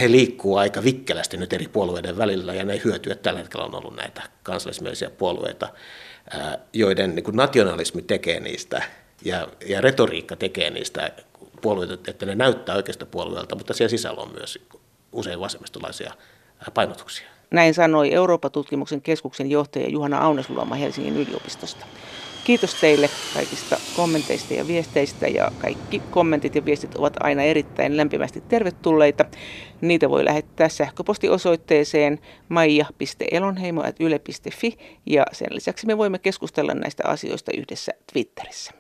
he liikkuu aika vikkelästi nyt eri puolueiden välillä, ja ne hyötyy, että tällä hetkellä on ollut näitä kansallismielisiä puolueita, joiden niin kuin nationalismi tekee niistä ja, ja retoriikka tekee niistä puolueita, että ne näyttää oikeasta puolueelta, mutta siellä sisällä on myös usein vasemmistolaisia painotuksia. Näin sanoi Eurooppa-tutkimuksen keskuksen johtaja Juhana Aunesluoma Helsingin yliopistosta. Kiitos teille kaikista kommenteista ja viesteistä, ja kaikki kommentit ja viestit ovat aina erittäin lämpimästi tervetulleita. Niitä voi lähettää sähköpostiosoitteeseen maija piste elonheimo ät yle piste fi, ja sen lisäksi me voimme keskustella näistä asioista yhdessä Twitterissä.